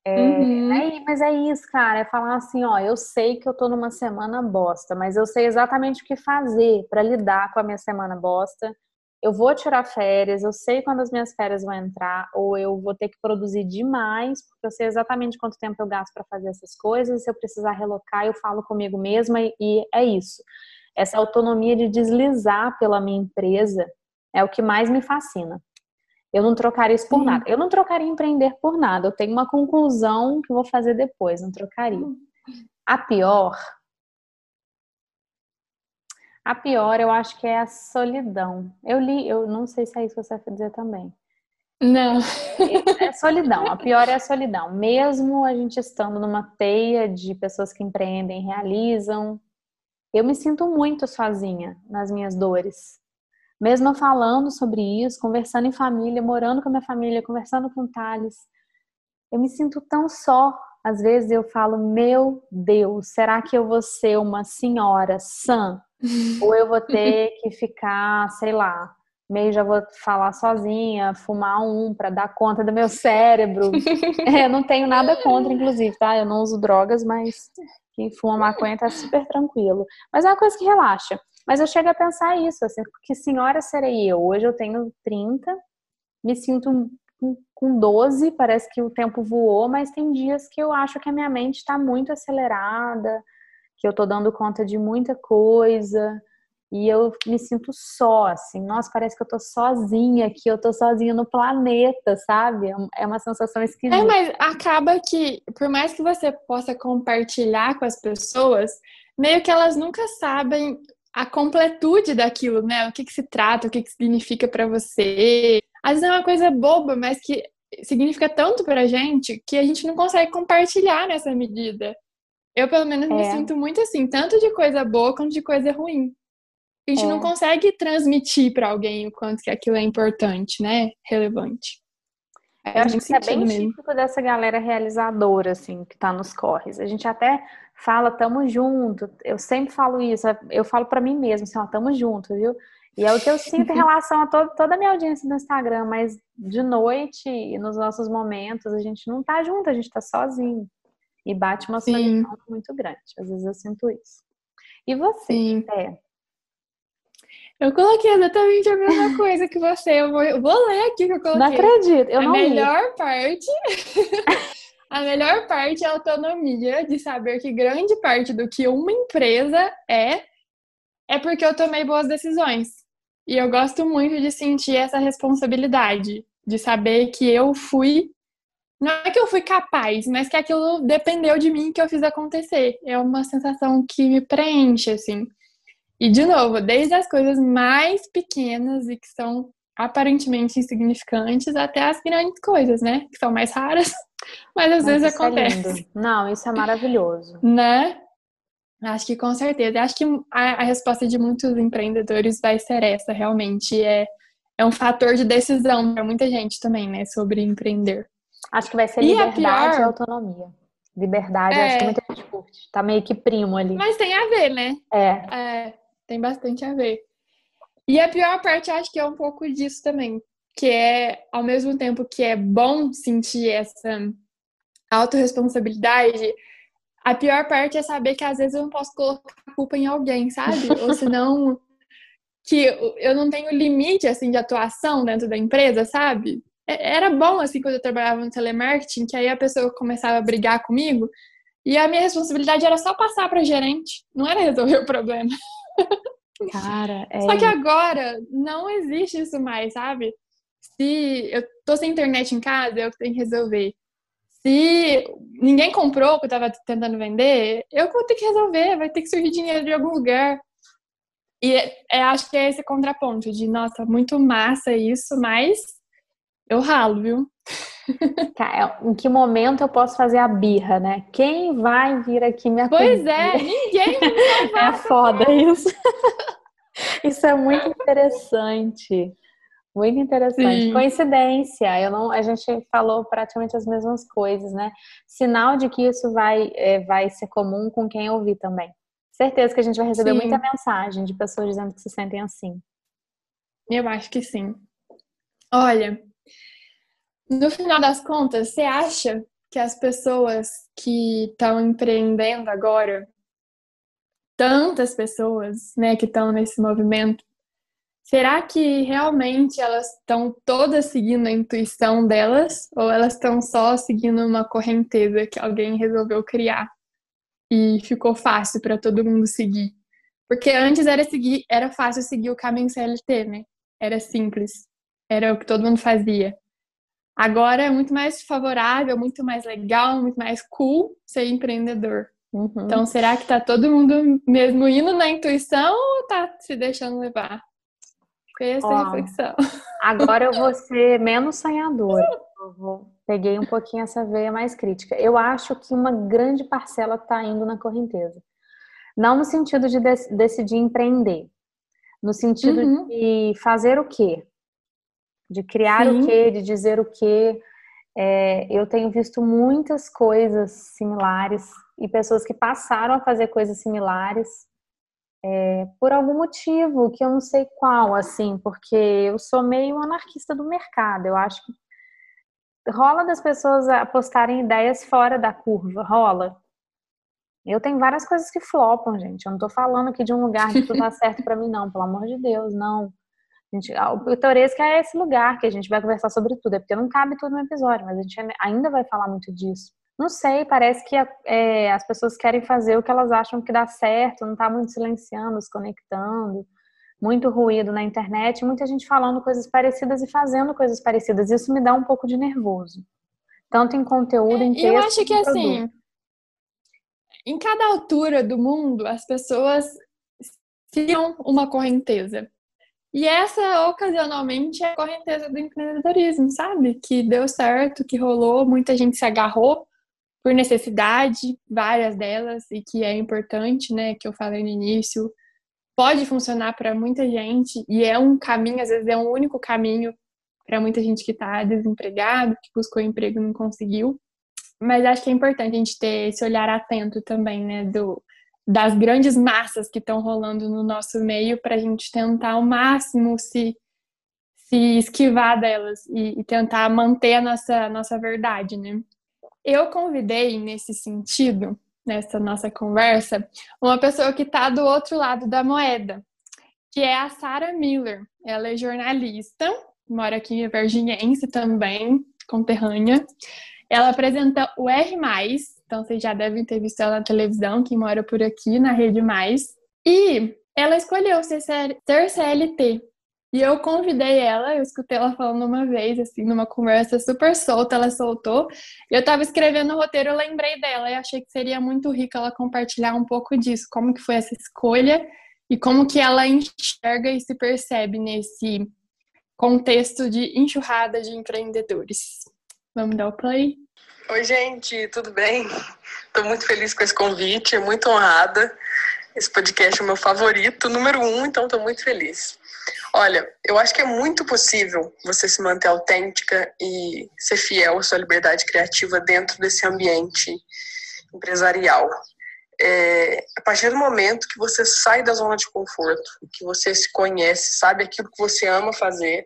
É, uhum. é, mas é isso, cara, é falar assim, ó, eu sei que eu tô numa semana bosta, mas eu sei exatamente o que fazer pra lidar com a minha semana bosta. Eu vou tirar férias, eu sei quando as minhas férias vão entrar, ou eu vou ter que produzir demais, porque eu sei exatamente quanto tempo eu gasto para fazer essas coisas, se eu precisar relocar, eu falo comigo mesma, e é isso. Essa autonomia de deslizar pela minha empresa é o que mais me fascina. Eu não trocaria isso por Sim. nada. Eu não trocaria empreender por nada. Eu tenho uma conclusão que eu vou fazer depois, não trocaria. A pior... A pior, eu acho que é a solidão. Eu li, eu não sei se é isso que você vai dizer também. Não. É, é solidão, a pior é a solidão. Mesmo a gente estando numa teia de pessoas que empreendem, realizam, eu me sinto muito sozinha nas minhas dores. Mesmo falando sobre isso, conversando em família, morando com a minha família, conversando com o Thales, eu me sinto tão só. Às vezes eu falo, meu Deus, será que eu vou ser uma senhora sã? Ou eu vou ter que ficar, sei lá, meio já vou falar sozinha, fumar um pra dar conta do meu cérebro. Eu não tenho nada contra, inclusive, tá? Eu não uso drogas, mas quem fuma maconha tá super tranquilo. Mas é uma coisa que relaxa. Mas eu chego a pensar isso, assim, que senhora serei eu? Hoje eu tenho trinta, me sinto com doze, parece que o tempo voou, mas tem dias que eu acho que a minha mente tá muito acelerada, que eu tô dando conta de muita coisa, e eu me sinto só, assim, nossa, parece que eu tô sozinha aqui, eu tô sozinha no planeta, sabe? É uma sensação esquisita. É, mas acaba que, por mais que você possa compartilhar com as pessoas, meio que elas nunca sabem a completude daquilo, né? O que que se trata, o que que significa pra você. Às vezes é uma coisa boba, mas que significa tanto pra gente que a gente não consegue compartilhar nessa medida. Eu, pelo menos, é. me sinto muito assim, tanto de coisa boa quanto de coisa ruim. A gente é. não consegue transmitir pra alguém o quanto que aquilo é importante, né? Relevante. Eu acho que isso é bem típico dessa galera realizadora, assim, que tá nos corres. A gente até fala, tamo junto. Eu sempre falo isso, eu falo pra mim mesmo, assim, ó, tamo junto, viu? E é o que eu sinto em relação a todo, toda a minha audiência no Instagram, mas de noite e nos nossos momentos, a gente não tá junto, a gente tá sozinho. E bate uma solidão muito grande. Às vezes eu sinto isso. E você, Té? Eu coloquei exatamente a mesma coisa que você. Eu vou, eu vou ler aqui o que eu coloquei. Não acredito, eu a não li. A melhor parte... a melhor parte é a autonomia de saber que grande parte do que uma empresa é, é porque eu tomei boas decisões. E eu gosto muito de sentir essa responsabilidade, de saber que eu fui... Não é que eu fui capaz, mas que aquilo dependeu de mim, que eu fiz acontecer. É uma sensação que me preenche, assim. E, de novo, desde as coisas mais pequenas e que são aparentemente insignificantes até as grandes coisas, né? Que são mais raras, mas às Nossa, vezes acontece. É lindo. Não, isso é maravilhoso. Né? Acho que com certeza. Acho que a, a resposta de muitos empreendedores vai ser essa, realmente. É, é um fator de decisão para muita gente também, né? Sobre empreender. Acho que vai ser e liberdade pior... e autonomia. Liberdade, é... acho que muita gente curte. Tá meio que primo ali. Mas tem a ver, né? É. É. Tem bastante a ver. E a pior parte, acho que é um pouco disso também. Que é, ao mesmo tempo que é bom sentir essa autorresponsabilidade, a pior parte é saber que às vezes eu não posso colocar a culpa em alguém, sabe? Ou senão que eu não tenho limite, assim, de atuação dentro da empresa, sabe? Era bom, assim, quando eu trabalhava no telemarketing, que aí a pessoa começava a brigar comigo e a minha responsabilidade era só passar pra gerente. Não era resolver o problema. Cara, é... Só que agora não existe isso mais, sabe? Se eu tô sem internet em casa, eu tenho que resolver. Se ninguém comprou o que eu tava tentando vender, eu vou ter que resolver, vai ter que surgir dinheiro de algum lugar. E é, é, acho que é esse contraponto de, nossa, muito massa isso, mas eu ralo, viu? Em que momento eu posso fazer a birra, né? Quem vai vir aqui me atender? Pois é, ninguém me É foda isso. Isso é muito interessante. Muito interessante. Sim. Coincidência. Eu não, a gente falou praticamente as mesmas coisas, né? Sinal de que isso vai, é, vai ser comum com quem ouvir também. Certeza que a gente vai receber sim. muita mensagem de pessoas dizendo que se sentem assim. Eu acho que sim. Olha... No final das contas, você acha que as pessoas que estão empreendendo agora, tantas pessoas, né, que estão nesse movimento, será que realmente elas estão todas seguindo a intuição delas ou elas estão só seguindo uma correnteza que alguém resolveu criar e ficou fácil para todo mundo seguir? Porque antes era, seguir, era fácil seguir o caminho C L T, né? Era simples, era o que todo mundo fazia. Agora é muito mais favorável, muito mais legal, muito mais cool ser empreendedor. Uhum. Então, será que tá todo mundo mesmo indo na intuição ou tá se deixando levar? Foi essa Ó, reflexão. Agora eu vou ser menos sonhadora. Eu vou, peguei um pouquinho essa veia mais crítica. Eu acho que uma grande parcela tá indo na correnteza. Não no sentido de, de- decidir empreender. No sentido uhum. de fazer o quê? De criar Sim. o quê, de dizer o quê. É, eu tenho visto muitas coisas similares e pessoas que passaram a fazer coisas similares é, por algum motivo, que eu não sei qual, assim, porque eu sou meio anarquista do mercado. Eu acho que rola das pessoas apostarem ideias fora da curva, rola. Eu tenho várias coisas que flopam, gente. Eu não tô falando aqui de um lugar que tudo dá certo pra mim, não. Pelo amor de Deus, não. Gente, o Pitoresca é esse lugar que a gente vai conversar sobre tudo, é porque não cabe tudo no episódio, mas a gente ainda vai falar muito disso. Não sei, parece que é, as pessoas querem fazer o que elas acham que dá certo, não tá muito silenciando, desconectando, muito ruído na internet, muita gente falando coisas parecidas e fazendo coisas parecidas. Isso me dá um pouco de nervoso, tanto em conteúdo, em texto, eu acho que assim, em cada altura do mundo, as pessoas tinham uma correnteza. E essa, ocasionalmente, é a correnteza do empreendedorismo, sabe? Que deu certo, que rolou, muita gente se agarrou por necessidade, várias delas, e que é importante, né? Que eu falei no início, pode funcionar para muita gente, e é um caminho, às vezes é um único caminho para muita gente que está desempregado, que buscou emprego e não conseguiu. Mas acho que é importante a gente ter esse olhar atento também, né, do, das grandes massas que estão rolando no nosso meio, para a gente tentar ao máximo se, se esquivar delas e, e tentar manter a nossa, nossa verdade, né? Eu convidei, nesse sentido, nessa nossa conversa, uma pessoa que está do outro lado da moeda, que é a Sarah Miller. Ela é jornalista, mora aqui em Varginhense também, conterrânea. Ela apresenta o R mais, então vocês já devem ter visto ela na televisão, quem mora por aqui, na Rede Mais. E ela escolheu ser C L T. E eu convidei ela, eu escutei ela falando uma vez, assim, numa conversa super solta, ela soltou. Eu tava escrevendo o roteiro, eu lembrei dela e achei que seria muito rico ela compartilhar um pouco disso, como que foi essa escolha e como que ela enxerga e se percebe nesse contexto de enxurrada de empreendedores. Vamos dar o play? Oi, gente, tudo bem? Tô muito feliz com esse convite, muito honrada. Esse podcast é o meu favorito, número um, então tô muito feliz. Olha, eu acho que é muito possível você se manter autêntica e ser fiel à sua liberdade criativa dentro desse ambiente empresarial. É, a partir do momento que você sai da zona de conforto, que você se conhece, sabe aquilo que você ama fazer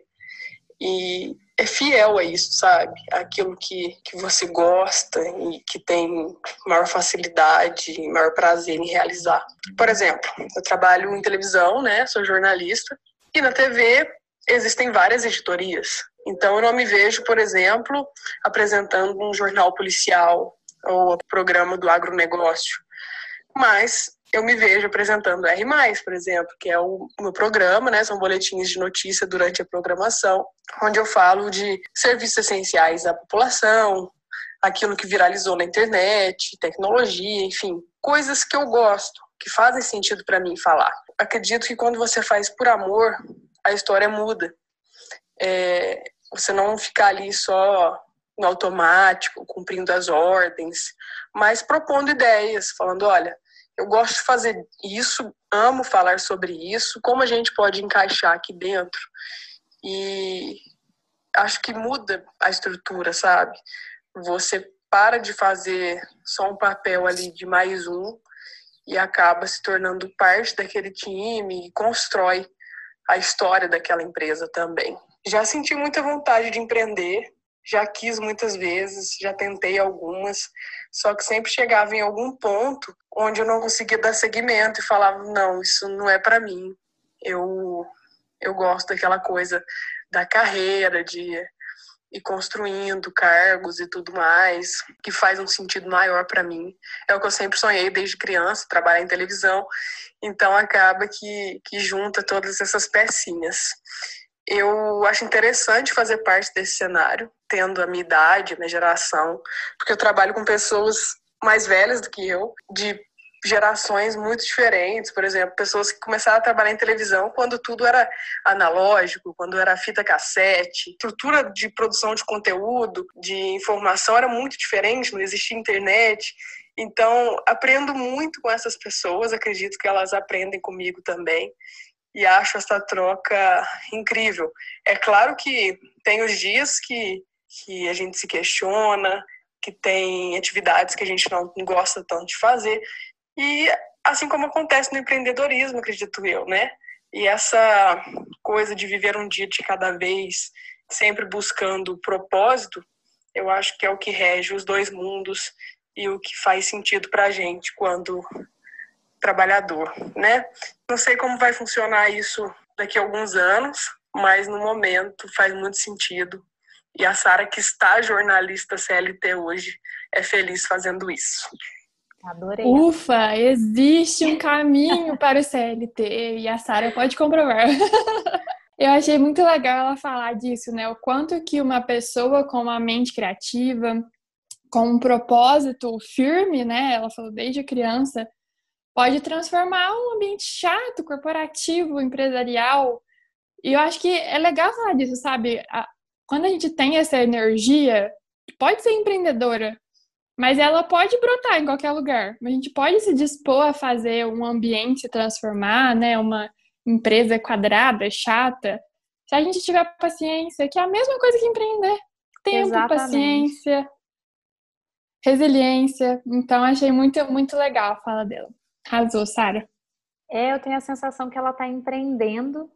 e é fiel a isso, sabe? Aquilo que, que você gosta e que tem maior facilidade, maior prazer em realizar. Por exemplo, eu trabalho em televisão, né? Sou jornalista. E na T V existem várias editorias. Então eu não me vejo, por exemplo, apresentando um jornal policial ou programa do agronegócio. Mas eu me vejo apresentando R mais, por exemplo, que é o meu programa, né? São boletins de notícia durante a programação, onde eu falo de serviços essenciais à população, aquilo que viralizou na internet, tecnologia, enfim, coisas que eu gosto, que fazem sentido para mim falar. Acredito que quando você faz por amor, a história muda. É, você não fica ali só no automático, cumprindo as ordens, mas propondo ideias, falando, olha, eu gosto de fazer isso, amo falar sobre isso, como a gente pode encaixar aqui dentro? E acho que muda a estrutura, sabe? Você para de fazer só um papel ali de mais um, e acaba se tornando parte daquele time e constrói a história daquela empresa também. Já senti muita vontade de empreender, já quis muitas vezes, já tentei algumas, só que sempre chegava em algum ponto onde eu não conseguia dar seguimento e falava, não, isso não é para mim. Eu, eu gosto daquela coisa da carreira, de e construindo cargos e tudo mais, que faz um sentido maior para mim. É o que eu sempre sonhei desde criança, trabalhar em televisão, então acaba que, que junta todas essas pecinhas. Eu acho interessante fazer parte desse cenário, tendo a minha idade, a minha geração, porque eu trabalho com pessoas mais velhas do que eu, de gerações muito diferentes, por exemplo, pessoas que começaram a trabalhar em televisão quando tudo era analógico, quando era fita cassete, estrutura de produção de conteúdo, de informação era muito diferente, não existia internet, então aprendo muito com essas pessoas, acredito que elas aprendem comigo também e acho essa troca incrível. É claro que tem os dias que, que a gente se questiona, que tem atividades que a gente não gosta tanto de fazer, e assim como acontece no empreendedorismo, acredito eu, né? E essa coisa de viver um dia de cada vez, sempre buscando o propósito, eu acho que é o que rege os dois mundos e o que faz sentido pra gente quando trabalhador, né? Não sei como vai funcionar isso daqui a alguns anos, mas no momento faz muito sentido. E a Sarah, que está jornalista C L T hoje, é feliz fazendo isso. Adorei. Ufa, existe um caminho para o C L T e a Sarah pode comprovar. Eu achei muito legal ela falar disso, né? O quanto que uma pessoa com uma mente criativa, com um propósito firme, né? Ela falou desde criança, pode transformar um ambiente chato, corporativo, empresarial. E eu acho que é legal falar disso, sabe? Quando a gente tem essa energia, pode ser empreendedora, mas ela pode brotar em qualquer lugar. A gente pode se dispor a fazer um ambiente se transformar, né? Uma empresa quadrada, chata, se a gente tiver paciência, que é a mesma coisa que empreender. Tempo, exatamente, paciência, resiliência. Então, achei muito, muito legal a fala dela. Arrasou, Sara. É, eu tenho a sensação que ela está empreendendo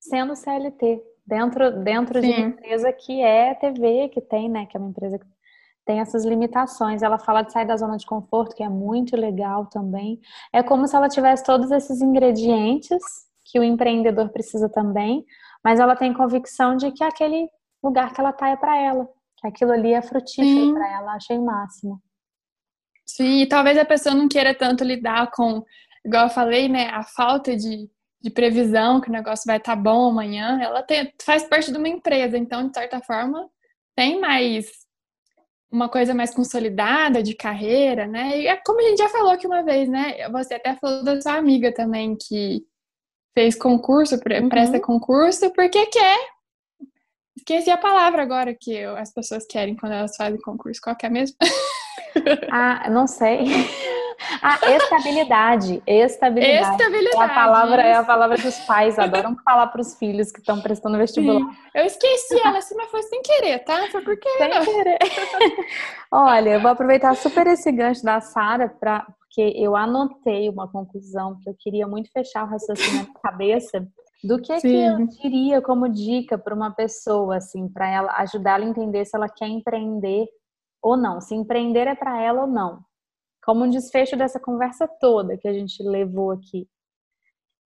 sendo C L T. Dentro, dentro de uma empresa que é T V, que tem, né? Que é uma empresa que tem essas limitações. Ela fala de sair da zona de conforto, que é muito legal também. É como se ela tivesse todos esses ingredientes que o empreendedor precisa também, mas ela tem convicção de que aquele lugar que ela tá é para ela, que aquilo ali é frutífero para ela. Achei o máximo. Sim, e talvez a pessoa não queira tanto lidar com, igual eu falei, né, a falta de, de previsão, que o negócio vai estar tá bom amanhã. Ela tem, faz parte de uma empresa, então, de certa forma, tem mais uma coisa mais consolidada de carreira, né? E é como a gente já falou aqui uma vez, né? Você até falou da sua amiga também, que fez concurso, presta uhum. concurso, porque quer. Esqueci a palavra agora que eu, as pessoas querem quando elas fazem concurso. Qual que é mesmo? Ah, não sei. Ah, estabilidade. Estabilidade. Estabilidade. É a palavra, é a palavra que os pais adoram falar para os filhos que estão prestando vestibular. Sim. Eu esqueci ela, assim, mas foi sem querer, tá? Foi por querer. Sem querer. Olha, eu vou aproveitar super esse gancho da Sara para... porque eu anotei uma conclusão que eu queria muito fechar o raciocínio na minha cabeça, do que é que eu diria como dica para uma pessoa, assim, para ela ajudar ela a entender se ela quer empreender ou não, se empreender é para ela ou não, como um desfecho dessa conversa toda que a gente levou aqui.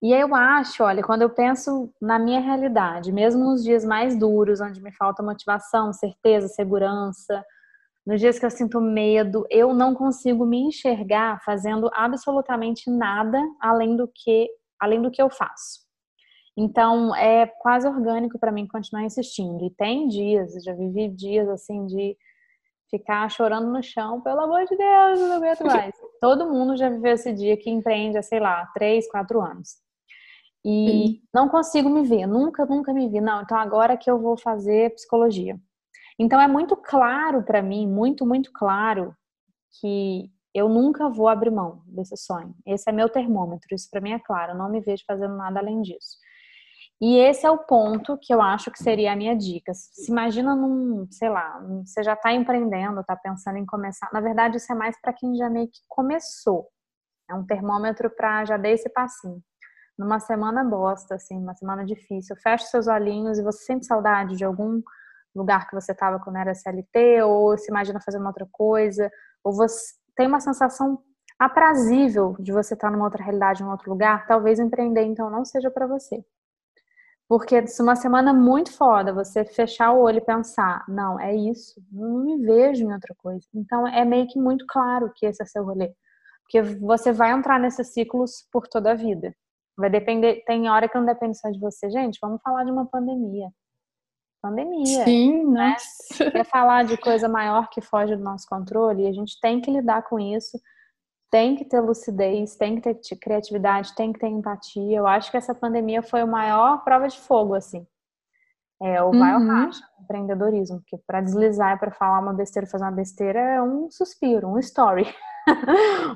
E eu acho, olha, quando eu penso na minha realidade, mesmo nos dias mais duros, onde me falta motivação, certeza, segurança, nos dias que eu sinto medo, eu não consigo me enxergar fazendo absolutamente nada além do que, além do que eu faço. Então, é quase orgânico para mim continuar insistindo. E tem dias, já vivi dias assim de ficar chorando no chão, pelo amor de Deus, eu não aguento mais. Todo mundo já viveu esse dia que empreende há, sei lá, três, quatro anos. E hum. não consigo me ver, nunca, nunca me vi. Não, então agora que eu vou fazer psicologia. Então é muito claro para mim, muito, muito claro que eu nunca vou abrir mão desse sonho. Esse é meu termômetro, isso para mim é claro, eu não me vejo fazendo nada além disso. E esse é o ponto que eu acho que seria a minha dica. Se imagina num, sei lá, você já está empreendendo, está pensando em começar. Na verdade, isso é mais para quem já meio que começou. É um termômetro para já dar esse passinho. Numa semana bosta, assim, uma semana difícil, fecha seus olhinhos e você sente saudade de algum lugar que você estava quando era C L T, ou se imagina fazendo outra coisa, ou você tem uma sensação aprazível de você estar numa outra realidade, em outro lugar, talvez empreender então não seja para você. Porque se uma semana muito foda, você fechar o olho e pensar, não, é isso, não me vejo em outra coisa. Então é meio que muito claro que esse é seu rolê. Porque você vai entrar nesses ciclos por toda a vida. Vai depender, tem hora que não depende só de você. Gente, vamos falar de uma pandemia. Pandemia. Sim, né? É falar de coisa maior que foge do nosso controle e a gente tem que lidar com isso, tem que ter lucidez, tem que ter criatividade, tem que ter empatia. Eu acho que essa pandemia foi a maior prova de fogo, assim. É o maior uhum. racha do empreendedorismo, porque pra deslizar e pra falar uma besteira, fazer uma besteira é um suspiro, um story,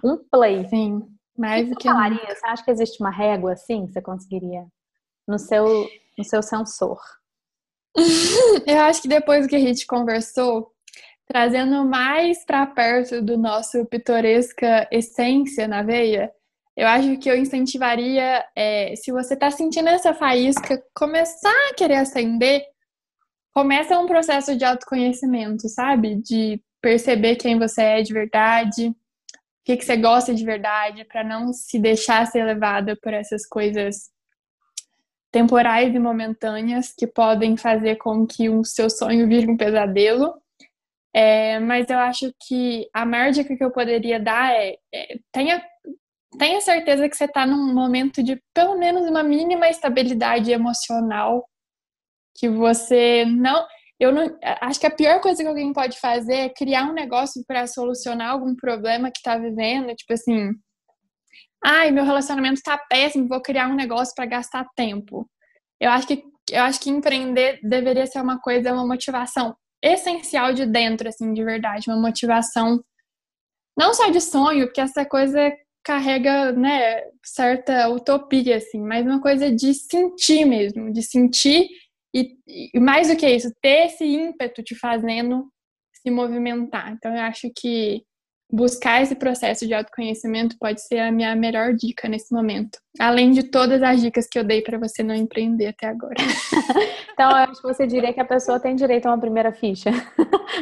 um play. Sim, mais do que eu falaria. Você acha que existe uma régua, assim, que você conseguiria no seu, no seu sensor? Eu acho que depois que a gente conversou, trazendo mais para perto do nosso pitoresca essência na veia, eu acho que eu incentivaria, é, se você tá sentindo essa faísca começar a querer acender, começa um processo de autoconhecimento, sabe? De perceber quem você é de verdade, o que, que você gosta de verdade, para não se deixar ser levada por essas coisas temporais e momentâneas que podem fazer com que o seu sonho vire um pesadelo. É, mas eu acho que a maior dica que eu poderia dar é, é tenha, tenha certeza que você está num momento de pelo menos uma mínima estabilidade emocional, que você não... Eu não, acho que a pior coisa que alguém pode fazer é criar um negócio para solucionar algum problema que está vivendo, tipo assim... Ai, meu relacionamento tá péssimo, vou criar um negócio para gastar tempo. Eu acho que, eu acho que empreender deveria ser uma coisa, uma motivação essencial de dentro, assim, de verdade. Uma motivação não só de sonho, porque essa coisa carrega, né, certa utopia, assim, mas uma coisa de sentir mesmo, de sentir E, e mais do que isso, ter esse ímpeto te fazendo se movimentar. Então, eu acho que buscar esse processo de autoconhecimento pode ser a minha melhor dica nesse momento. Além de todas as dicas que eu dei para você não empreender até agora. Então, eu acho que você diria que a pessoa tem direito a uma primeira ficha.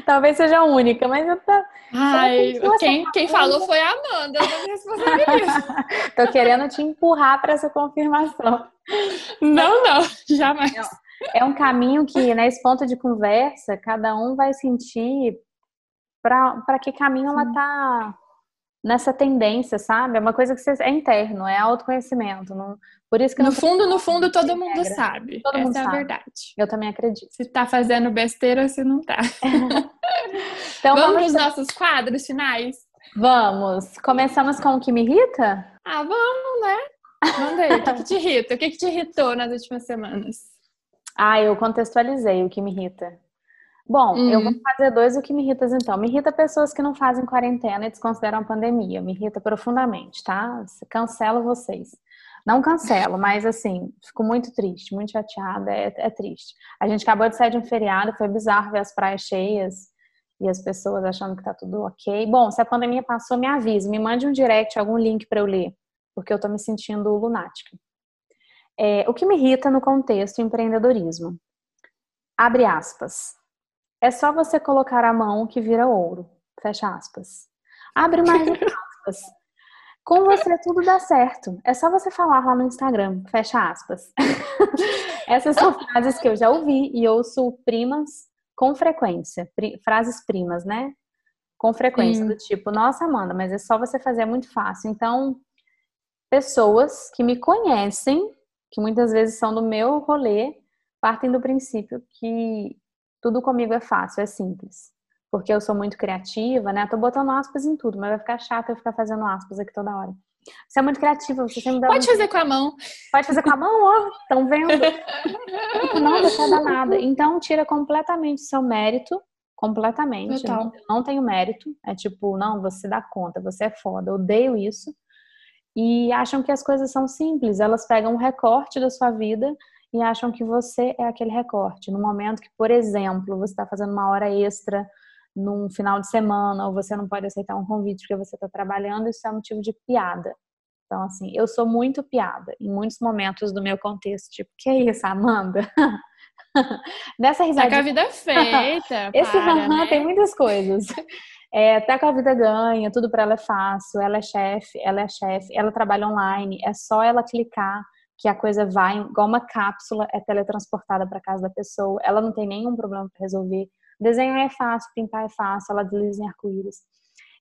Talvez seja a única, mas... Eu tô... Ai, quem, quem falou foi a Amanda. Eu não me responsabilizo. Tô querendo te empurrar para essa confirmação. Não, não. Jamais. Não. É um caminho que, nesse ponto de conversa, cada um vai sentir para que caminho ela tá nessa tendência, sabe? É uma coisa que você, é interno, é autoconhecimento. Não, por isso que no fundo, no fundo, todo mundo sabe. Todo mundo sabe. Essa é a verdade. Eu também acredito. Se tá fazendo besteira, você não tá. Então, vamos para os nossos quadros finais? Vamos. Começamos com o que me irrita? Ah, vamos, né? Vamos ver. O que, que te irrita? O que, que te irritou nas últimas semanas? Ah, eu contextualizei o que me irrita. Bom, uhum. eu vou fazer dois o que me irrita, então. Me irrita pessoas que não fazem quarentena e desconsideram a pandemia. Me irrita profundamente, tá? Cancelo vocês. Não cancelo, mas assim, fico muito triste, muito chateada, é, é triste. A gente acabou de sair de um feriado, foi bizarro ver as praias cheias e as pessoas achando que tá tudo ok. Bom, se a pandemia passou, me avise, me mande um direct, algum link pra eu ler, porque eu tô me sentindo lunática. É, o que me irrita no contexto empreendedorismo, abre aspas, é só você colocar a mão que vira ouro, fecha aspas, abre mais aspas, com você tudo dá certo, é só você falar lá no Instagram, fecha aspas. Essas são frases que eu já ouvi e ouço primas com frequência, Pri- frases primas, né? Com frequência, hum. do tipo, nossa Amanda, mas é só você fazer, é muito fácil. Então, pessoas que me conhecem, que muitas vezes são do meu rolê, partem do princípio que tudo comigo é fácil, é simples. Porque eu sou muito criativa, né? Eu tô botando aspas em tudo, mas vai ficar chato eu ficar fazendo aspas aqui toda hora. Você é muito criativa, você sempre dá... Pode um... fazer com a mão. Pode fazer com a mão, ó, estão vendo? Não, não tá danada. Então, tira completamente seu mérito, completamente. Não, não tenho mérito. É tipo, não, você dá conta, você é foda, eu odeio isso. E acham que as coisas são simples. Elas pegam um recorte da sua vida e acham que você é aquele recorte. No momento que, por exemplo, você está fazendo uma hora extra num final de semana ou você não pode aceitar um convite porque você está trabalhando, isso é motivo de piada. Então, assim, eu sou muito piada em muitos momentos do meu contexto. Tipo, que é isso, Amanda? Dessa risadinha... Tá com a vida feita. Esse para, né? Tem muitas coisas. É, tá com a vida ganha, tudo pra ela é fácil, ela é chefe, ela é chefe, ela trabalha online, é só ela clicar que a coisa vai, igual uma cápsula, é teletransportada pra casa da pessoa, ela não tem nenhum problema pra resolver, desenho é fácil, pintar é fácil, ela desliza em arco-íris.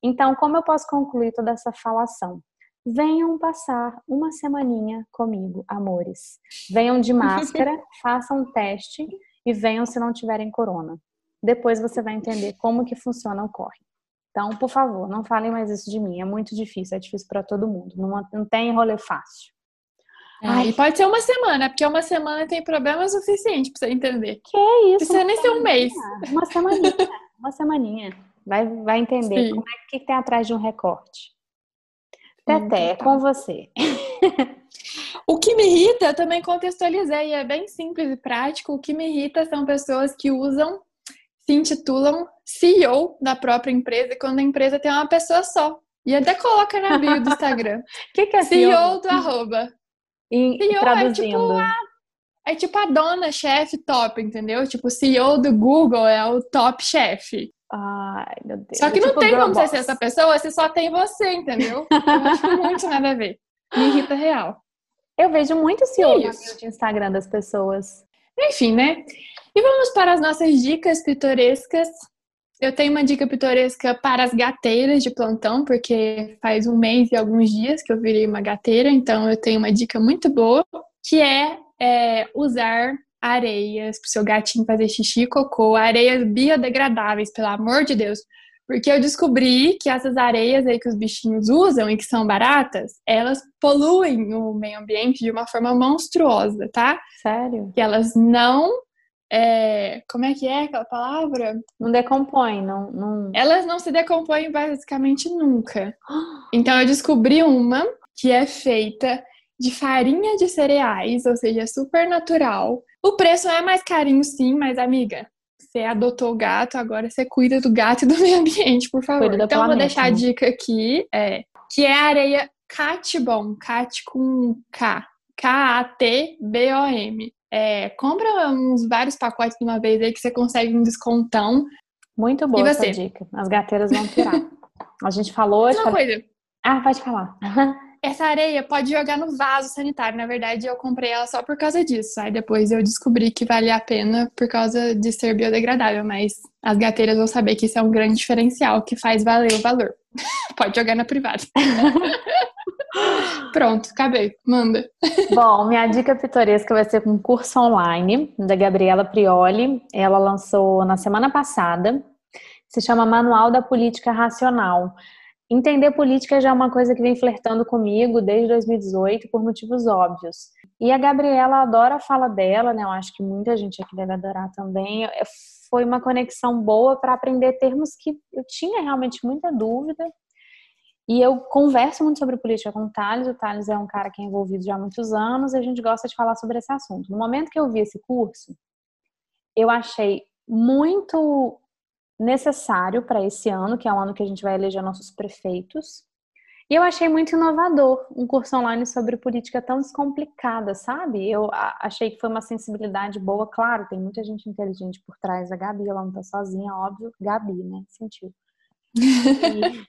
Então, como eu posso concluir toda essa falação? Venham passar uma semaninha comigo, amores. Venham de máscara, façam um teste e venham se não tiverem corona. Depois você vai entender como que funciona o corre. Então, por favor, não falem mais isso de mim. É muito difícil, é difícil para todo mundo. Não, não tem rolê fácil. É, Ai, e pode ser uma semana, porque uma semana tem problema suficiente para você entender. Que isso? Precisa nem ser um mês. Uma semaninha, uma semaninha. Vai, vai entender. Sim. Como é que, que tem atrás de um recorte. Teté, hum, tá. Com você. O que me irrita, eu também contextualizei. É bem simples e prático. O que me irrita são pessoas que usam... se intitulam C E O da própria empresa quando a empresa tem uma pessoa só. E até coloca na bio do Instagram. O que, que é C E O? C E O do arroba. E, C E O traduzindo. É tipo a, é tipo a dona, chefe top, entendeu? Tipo, C E O do Google é o top chefe. Ai, meu Deus. Só que é tipo não tem como você ser essa pessoa, você só tem você, entendeu? Eu acho muito nada a ver. Me irrita real. Eu vejo muito C E O na bio de Instagram das pessoas. Enfim, né? E vamos para as nossas dicas pitorescas. Eu tenho uma dica pitoresca para as gateiras de plantão, porque faz um mês e alguns dias que eu virei uma gateira, então eu tenho uma dica muito boa, que é, é usar areias para o seu gatinho fazer xixi e cocô, areias biodegradáveis, pelo amor de Deus. Porque eu descobri que essas areias aí que os bichinhos usam e que são baratas, elas poluem o meio ambiente de uma forma monstruosa, tá? Sério? Que elas não... É, como é que é aquela palavra? Não decompõe, não, não... Elas não se decompõem basicamente nunca. Então eu descobri uma que é feita de farinha de cereais, ou seja, super natural. O preço é mais carinho, sim, mas, amiga, você adotou o gato, agora você cuida do gato e do meio ambiente, por favor. Então, planeta, vou deixar, né, a dica aqui, é, que é a areia Catibom, Cat com K, K A T B O M. É, compra uns vários pacotes de uma vez aí que você consegue um descontão. Muito boa essa dica. As gateiras vão tirar. A gente falou... Uma fala... coisa. Ah, pode falar. Essa areia pode jogar no vaso sanitário. Na verdade, eu comprei ela só por causa disso. Aí depois eu descobri que valia a pena por causa de ser biodegradável. Mas as gateiras vão saber que isso é um grande diferencial que faz valer o valor. Pode jogar na privada. Pronto, acabei. Manda. Bom, minha dica pitoresca vai ser um curso online da Gabriela Prioli. Ela lançou na semana passada. Se chama Manual da Política Racional. Entender política já é uma coisa que vem flertando comigo desde dois mil e dezoito, por motivos óbvios. E a Gabriela adora a fala dela, né? Eu acho que muita gente aqui deve adorar também. Foi uma conexão boa para aprender termos que eu tinha realmente muita dúvida. E eu converso muito sobre política com o Thales. O Thales é um cara que é envolvido já há muitos anos e a gente gosta de falar sobre esse assunto. No momento que eu vi esse curso, eu achei muito necessário para esse ano, que é o ano que a gente vai eleger nossos prefeitos. E eu achei muito inovador um curso online sobre política tão descomplicada, sabe? Eu achei que foi uma sensibilidade boa. Claro, tem muita gente inteligente por trás da Gabi, ela não tá sozinha, óbvio. Gabi, né? Sentiu. E...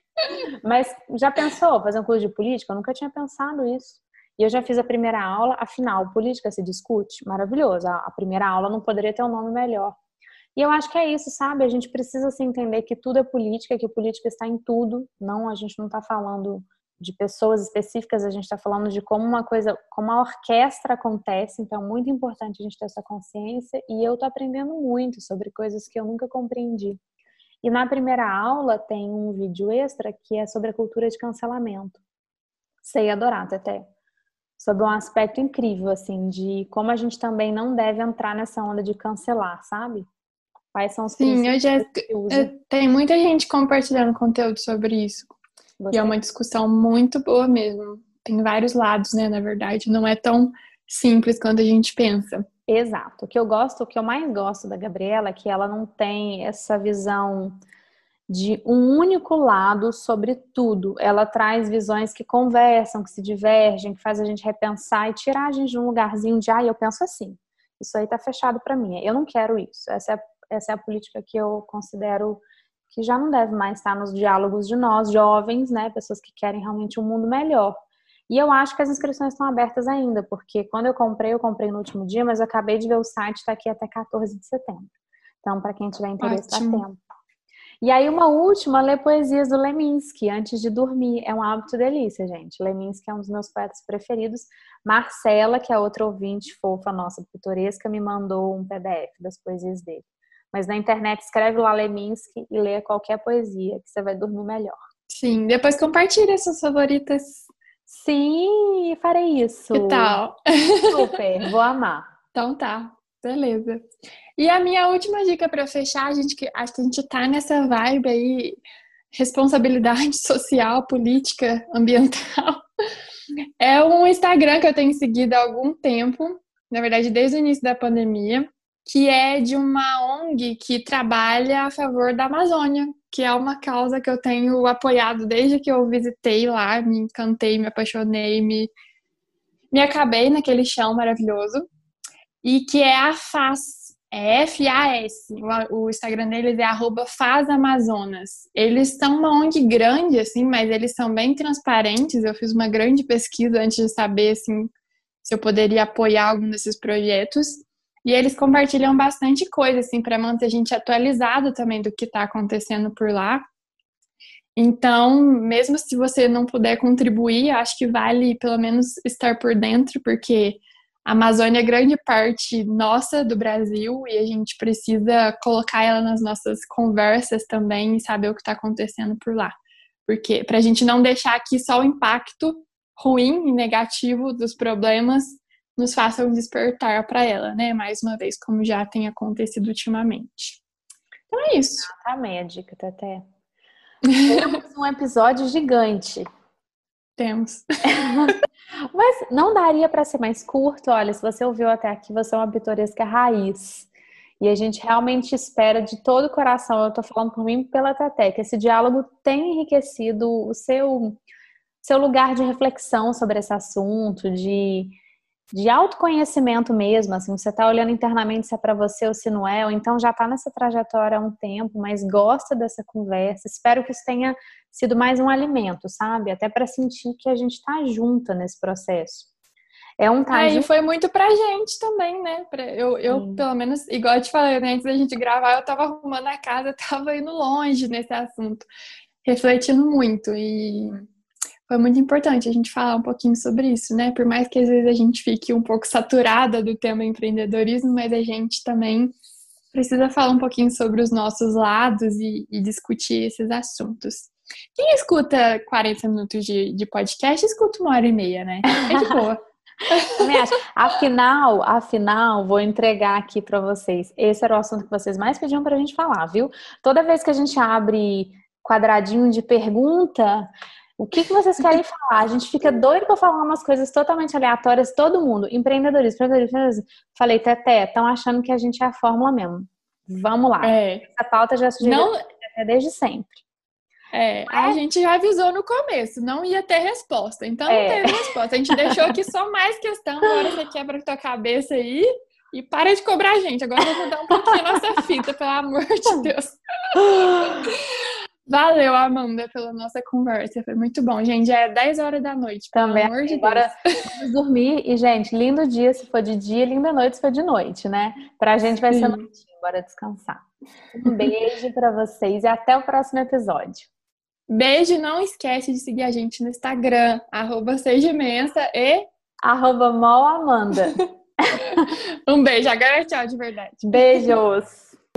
Mas já pensou fazer um curso de política? Eu nunca tinha pensado isso. E eu já fiz a primeira aula, afinal, política se discute? Maravilhoso. A primeira aula não poderia ter um nome melhor. E eu acho que é isso, sabe? A gente precisa se entender que tudo é política, que política está em tudo. Não, a gente não está falando de pessoas específicas, a gente está falando de como uma coisa, como a orquestra acontece. Então é muito importante a gente ter essa consciência. E eu estou aprendendo muito sobre coisas que eu nunca compreendi. E na primeira aula tem um vídeo extra que é sobre a cultura de cancelamento. Você ia adorar, Teté. Sobre um aspecto incrível, assim, de como a gente também não deve entrar nessa onda de cancelar, sabe? Quais são os Sim, eu já, que você usa? Eu, tem muita gente compartilhando conteúdo sobre isso. Você? E é uma discussão muito boa mesmo. Tem vários lados, né, na verdade. Não é tão simples quanto a gente pensa. Exato. O que eu gosto, o que eu mais gosto da Gabriela é que ela não tem essa visão de um único lado sobre tudo. Ela traz visões que conversam, que se divergem, que faz a gente repensar e tirar a gente de um lugarzinho de, ah, eu penso assim. Isso aí tá fechado pra mim. Eu não quero isso. Essa é a, essa é a política que eu considero que já não deve mais estar nos diálogos de nós, jovens, né? Pessoas que querem realmente um mundo melhor. E eu acho que as inscrições estão abertas ainda, porque quando eu comprei, eu comprei no último dia, mas eu acabei de ver o site, está aqui até quatorze de setembro. Então, para quem tiver interesse, dá tempo. E aí, uma última, ler poesias do Leminski, antes de dormir. É um hábito delícia, gente. Leminski é um dos meus poetas preferidos. Marcela, que é outra ouvinte fofa nossa, pitoresca, me mandou um P D F das poesias dele. Mas na internet, escreve lá Leminski e lê qualquer poesia, que você vai dormir melhor. Sim, depois compartilha suas favoritas. Sim, farei isso. Que tal? Super, vou amar. Então tá, beleza. E a minha última dica pra fechar, a gente, acho que a gente tá nessa vibe aí, responsabilidade social, política, ambiental. É um Instagram que eu tenho seguido há algum tempo, na verdade desde o início da pandemia, que é de uma O N G que trabalha a favor da Amazônia, que é uma causa que eu tenho apoiado desde que eu visitei lá, me encantei, me apaixonei, me, me acabei naquele chão maravilhoso, e que é a F A S, é F A S, o, o Instagram deles é arroba FASAmazonas. Eles são uma O N G grande, assim, mas eles são bem transparentes. Eu fiz uma grande pesquisa antes de saber, assim, se eu poderia apoiar algum desses projetos. E eles compartilham bastante coisa, assim, para manter a gente atualizado também do que está acontecendo por lá. Então, mesmo se você não puder contribuir, acho que vale pelo menos estar por dentro, porque a Amazônia é grande parte nossa do Brasil e a gente precisa colocar ela nas nossas conversas também e saber o que está acontecendo por lá. Porque para a gente não deixar aqui só o impacto ruim e negativo dos problemas nos façam despertar para ela, né? Mais uma vez, como já tem acontecido ultimamente. Então é isso. Ah, tá, meia dica, Teté. Temos um episódio gigante. Temos. Mas não daria para ser mais curto? Olha, se você ouviu até aqui, você é uma pitoresca raiz. E a gente realmente espera de todo o coração, eu tô falando por mim, pela Tatec, que esse diálogo tem enriquecido o seu, seu lugar de reflexão sobre esse assunto, de, de autoconhecimento mesmo, assim, você tá olhando internamente se é para você ou se não é, ou então já tá nessa trajetória há um tempo, mas gosta dessa conversa, espero que isso tenha sido mais um alimento, sabe? Até para sentir que a gente tá junta nesse processo. É um tá. E foi muito pra gente também, né? Eu, eu pelo menos, igual eu te falei, né? Antes da gente gravar, eu tava arrumando a casa, tava indo longe nesse assunto, refletindo muito. E foi muito importante a gente falar um pouquinho sobre isso, né? Por mais que às vezes a gente fique um pouco saturada do tema empreendedorismo, mas a gente também precisa falar um pouquinho sobre os nossos lados e, e discutir esses assuntos. Quem escuta quarenta minutos de, de podcast, escuta uma hora e meia, né? É de boa. afinal, afinal, vou entregar aqui pra vocês. Esse era o assunto que vocês mais pediam pra gente falar, viu? Toda vez que a gente abre quadradinho de pergunta, o que, que vocês querem falar? A gente fica doido pra falar umas coisas totalmente aleatórias, todo mundo. Empreendedorismo, empreendedorismo, empreendedorismo. Falei, Teté, estão achando que a gente é a fórmula mesmo. Vamos lá. É. Essa pauta já sugeriu Não... desde sempre. É, a é. gente já avisou no começo, não ia ter resposta, então é. não teve resposta. A gente deixou aqui só mais questão, agora você quebra tua cabeça aí e para de cobrar a gente. Agora vou mudar um pouquinho a nossa fita, pelo amor de Deus. Valeu, Amanda, pela nossa conversa, foi muito bom. Gente, já é dez horas da noite, também, pelo amor de agora Deus. Vamos dormir e, gente, lindo dia se for de dia, linda noite se for de noite, né? Pra gente vai Sim. ser noite, bora descansar. Um beijo pra vocês e até o próximo episódio. Beijo, não esquece de seguir a gente no Instagram, arroba Seja Imensa e arroba Mol Amanda. Um beijo, agora tchau de verdade. Beijos!